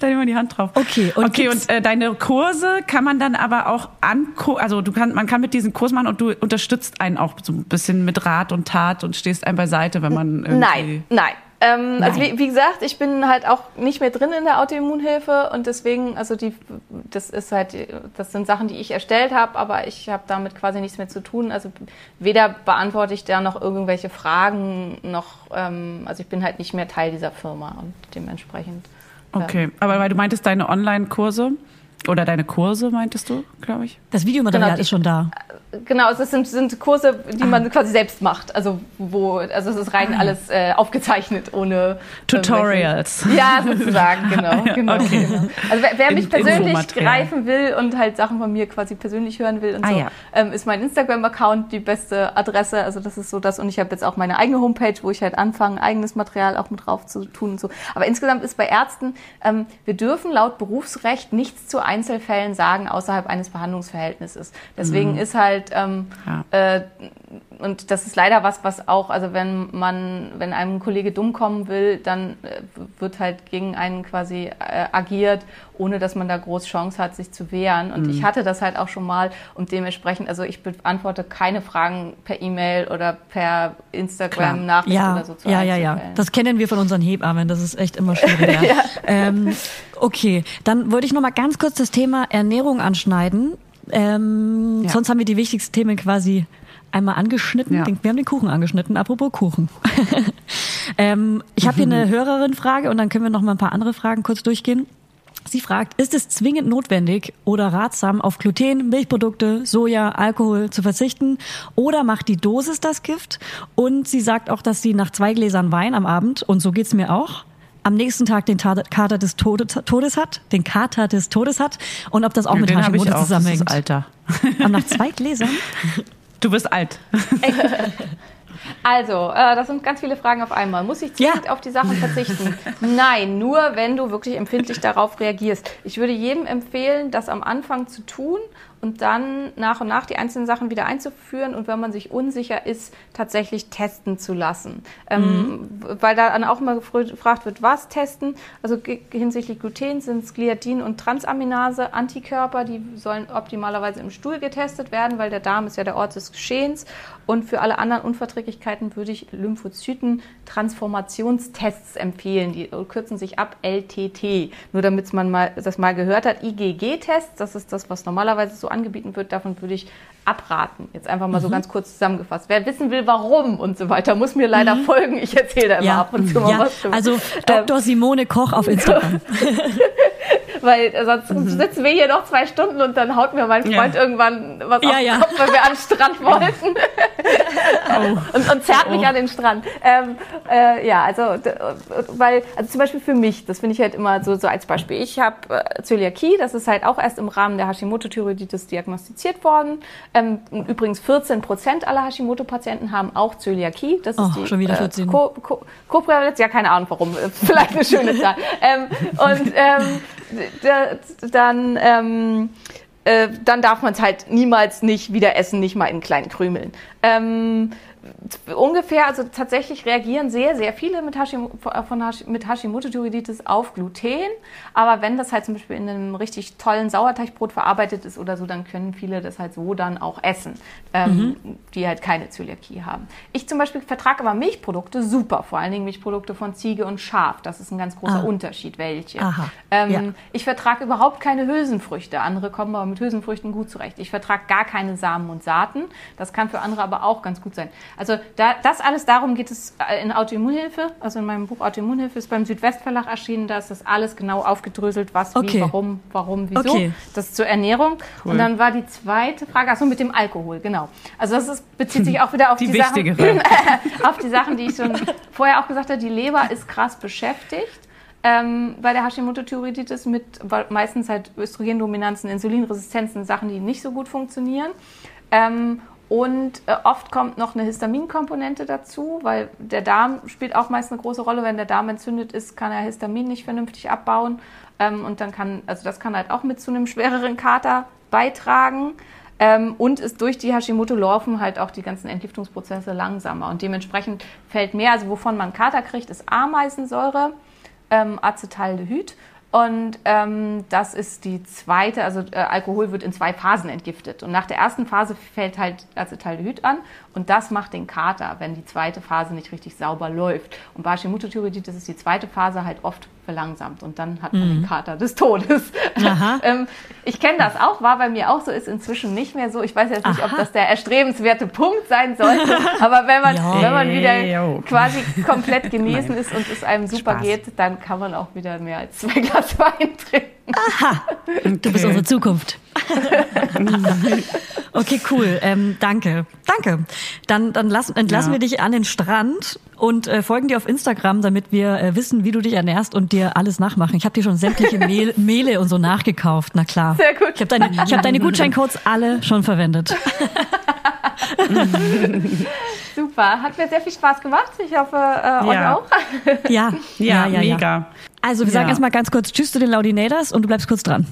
Da nehmen wir die Hand drauf. Okay. Und, okay, und äh, deine Kurse kann man dann aber auch an, also du kann, man kann mit diesen Kurs machen und du unterstützt einen auch so ein bisschen mit Rat und Tat und stehst einem beiseite, wenn man irgendwie... Nein, nein. Ähm, also wie, wie gesagt, ich bin halt auch nicht mehr drin in der Autoimmunhilfe und deswegen, also die, das ist halt, das sind Sachen, die ich erstellt habe, aber ich habe damit quasi nichts mehr zu tun. Also weder beantworte ich da noch irgendwelche Fragen noch, ähm, also ich bin halt nicht mehr Teil dieser Firma und dementsprechend. Ähm, okay, aber weil du meintest deine Online-Kurse oder deine Kurse meintest du, glaube ich? Das Videomaterial genau, die, ist schon da. Genau, es sind, sind Kurse, die man ah. quasi selbst macht. Also wo, also es ist rein ah. alles äh, aufgezeichnet ohne Tutorials. Äh, ja, sozusagen, genau. Ja, genau, okay. genau. Also wer, wer mich In, persönlich greifen will und halt Sachen von mir quasi persönlich hören will und ah, so, ja. ähm, ist mein Instagram-Account die beste Adresse. Also das ist so das. Und ich habe jetzt auch meine eigene Homepage, wo ich halt anfange, eigenes Material auch mit drauf zu tun und so. Aber insgesamt ist bei Ärzten, ähm, wir dürfen laut Berufsrecht nichts zu Einzelfällen sagen außerhalb eines Behandlungsverhältnisses. Deswegen mhm. ist halt Ähm, ja. äh, und das ist leider was, was auch, also wenn man, wenn einem ein Kollege dumm kommen will, dann äh, wird halt gegen einen quasi äh, agiert, ohne dass man da groß Chance hat, sich zu wehren. Und mhm. ich hatte das halt auch schon mal und dementsprechend, also ich beantworte keine Fragen per E-Mail oder per Instagram-Nachricht ja. oder so zu Ja, ja, ja, das kennen wir von unseren Hebammen, das ist echt immer schwierig. ja. ähm, okay, dann wollte ich nochmal ganz kurz das Thema Ernährung anschneiden. Ähm, ja. Sonst haben wir die wichtigsten Themen quasi einmal angeschnitten. Ja. Wir haben den Kuchen angeschnitten. Apropos Kuchen. ähm, ich habe hier eine Hörerin-Frage und dann können wir noch mal ein paar andere Fragen kurz durchgehen. Sie fragt, ist es zwingend notwendig oder ratsam, auf Gluten, Milchprodukte, Soja, Alkohol zu verzichten oder macht die Dosis das Gift? Und sie sagt auch, dass sie nach zwei Gläsern Wein am Abend, und so geht's mir auch, am nächsten Tag den Kater des Todes hat, den Kater des Todes hat und ob das auch ja, mit Hashimoto zusammenhängt. Das ist Alter. Aber nach zwei Gläsern? Du bist alt. Echt? Also, äh, das sind ganz viele Fragen auf einmal. Muss ich zwingend ja. auf die Sachen verzichten? Nein, nur wenn du wirklich empfindlich darauf reagierst. Ich würde jedem empfehlen, das am Anfang zu tun und dann nach und nach die einzelnen Sachen wieder einzuführen und wenn man sich unsicher ist, tatsächlich testen zu lassen. Ähm, mhm. Weil da auch immer gefragt wird, was testen? Also hinsichtlich Gluten sind es Gliadin und Transaminase, Antikörper, die sollen optimalerweise im Stuhl getestet werden, weil der Darm ist ja der Ort des Geschehens. Und für alle anderen Unverträglichkeiten würde ich Lymphozyten-Transformationstests empfehlen. Die kürzen sich ab L T T. Nur damit man mal, das mal gehört hat, I G G-Tests, das ist das, was normalerweise so angeboten wird, davon würde ich abraten. Jetzt einfach mal mhm. so ganz kurz zusammengefasst. Wer wissen will, warum und so weiter, muss mir leider mhm. folgen. Ich erzähle da immer ja. ab und zu mal ja. was. Stimmt. Also Doktor Ähm. Simone Koch auf Instagram. Weil sonst mhm. sitzen wir hier noch zwei Stunden und dann haut mir mein Freund ja. irgendwann was ja, auf den ja. Kopf, weil wir an den Strand wollten. Oh. und, und zerrt oh. mich an den Strand. Ähm, äh, ja, also weil, also zum Beispiel für mich, das finde ich halt immer so, so als Beispiel. Ich habe äh, Zöliakie, das ist halt auch erst im Rahmen der Hashimoto-Thyreoiditis diagnostiziert worden. Ähm, übrigens vierzehn Prozent aller Hashimoto-Patienten haben auch Zöliakie. Das oh, ist die, schon wieder vierzehn. Äh, Co- Co- Co- ja, keine Ahnung warum. Vielleicht eine schöne Zahl. ähm, und ähm, Dann, ähm, äh, dann darf man es halt niemals nicht wieder essen, nicht mal in kleinen Krümeln. Ähm, ungefähr, also tatsächlich reagieren sehr, sehr viele mit, Hashim- von Hash- mit Hashimoto-Thyreoiditis auf Gluten. Aber wenn das halt zum Beispiel in einem richtig tollen Sauerteigbrot verarbeitet ist oder so, dann können viele das halt so dann auch essen, ähm, mhm. die halt keine Zöliakie haben. Ich zum Beispiel vertrage aber Milchprodukte super, vor allen Dingen Milchprodukte von Ziege und Schaf. Das ist ein ganz großer ah. Unterschied, welche. Ähm, ja. Ich vertrage überhaupt keine Hülsenfrüchte. Andere kommen aber mit Hülsenfrüchten gut zurecht. Ich vertrage gar keine Samen und Saaten. Das kann für andere aber auch ganz gut sein. Also da, das alles, darum geht es in Autoimmunhilfe, also in meinem Buch Autoimmunhilfe ist beim Südwestverlag erschienen, da ist das alles genau aufgedröselt, was, okay. wie, warum, warum, wieso, okay. das zur Ernährung. Cool. Und dann war die zweite Frage, achso, mit dem Alkohol, genau. Also das ist, bezieht sich auch wieder auf die, die Sachen, auf die Sachen, die ich schon vorher auch gesagt habe, die Leber ist krass beschäftigt. Ähm, bei der Hashimoto-Thyreoiditis mit meistens halt Östrogendominanzen, Insulinresistenzen, Sachen, die nicht so gut funktionieren. Ähm, Und äh, oft kommt noch eine Histaminkomponente dazu, weil der Darm spielt auch meist eine große Rolle. Wenn der Darm entzündet ist, kann er Histamin nicht vernünftig abbauen. Ähm, und dann kann, also das kann halt auch mit zu einem schwereren Kater beitragen. Ähm, und ist durch die Hashimoto laufen halt auch die ganzen Entgiftungsprozesse langsamer. Und dementsprechend fällt mehr, also wovon man Kater kriegt, ist Ameisensäure, ähm, Acetaldehyd. Und ähm, das ist die zweite, also äh, Alkohol wird in zwei Phasen entgiftet. Und nach der ersten Phase fällt halt Acetaldehyd an und das macht den Kater, wenn die zweite Phase nicht richtig sauber läuft. Und bei Hashimoto-Thyreoiditis ist die zweite Phase halt oft verlangsamt und dann hat man mhm. den Kater des Todes. ähm, ich kenne das auch, war bei mir auch so, ist inzwischen nicht mehr so. Ich weiß jetzt nicht, Aha. ob das der erstrebenswerte Punkt sein sollte, aber wenn man, jo, wenn man wieder jo. quasi komplett genesen ist und es einem super Spaß. geht, dann kann man auch wieder mehr als zwei Glas Wein trinken. Aha, du bist unsere Zukunft. Okay, cool. Ähm, danke, danke. Dann, dann lass, entlassen ja. wir dich an den Strand und äh, folgen dir auf Instagram, damit wir äh, wissen, wie du dich ernährst und dir alles nachmachen. Ich habe dir schon sämtliche Mehl, Mehle und so nachgekauft. Na klar. Sehr gut. Ich habe deine, hab deine Gutscheincodes alle schon verwendet. Super. Hat mir sehr viel Spaß gemacht. Ich hoffe, äh, euch ja. auch. Ja, ja, ja, ja, mega. Ja. Also wir sagen ja. erstmal ganz kurz Tschüss zu den Laudinators und du bleibst kurz dran.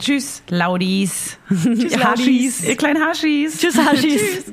Tschüss, Laudis. Tschüss, Laudis. Haschis. Ihr kleinen Haschis. Tschüss, Haschis. Tschüss.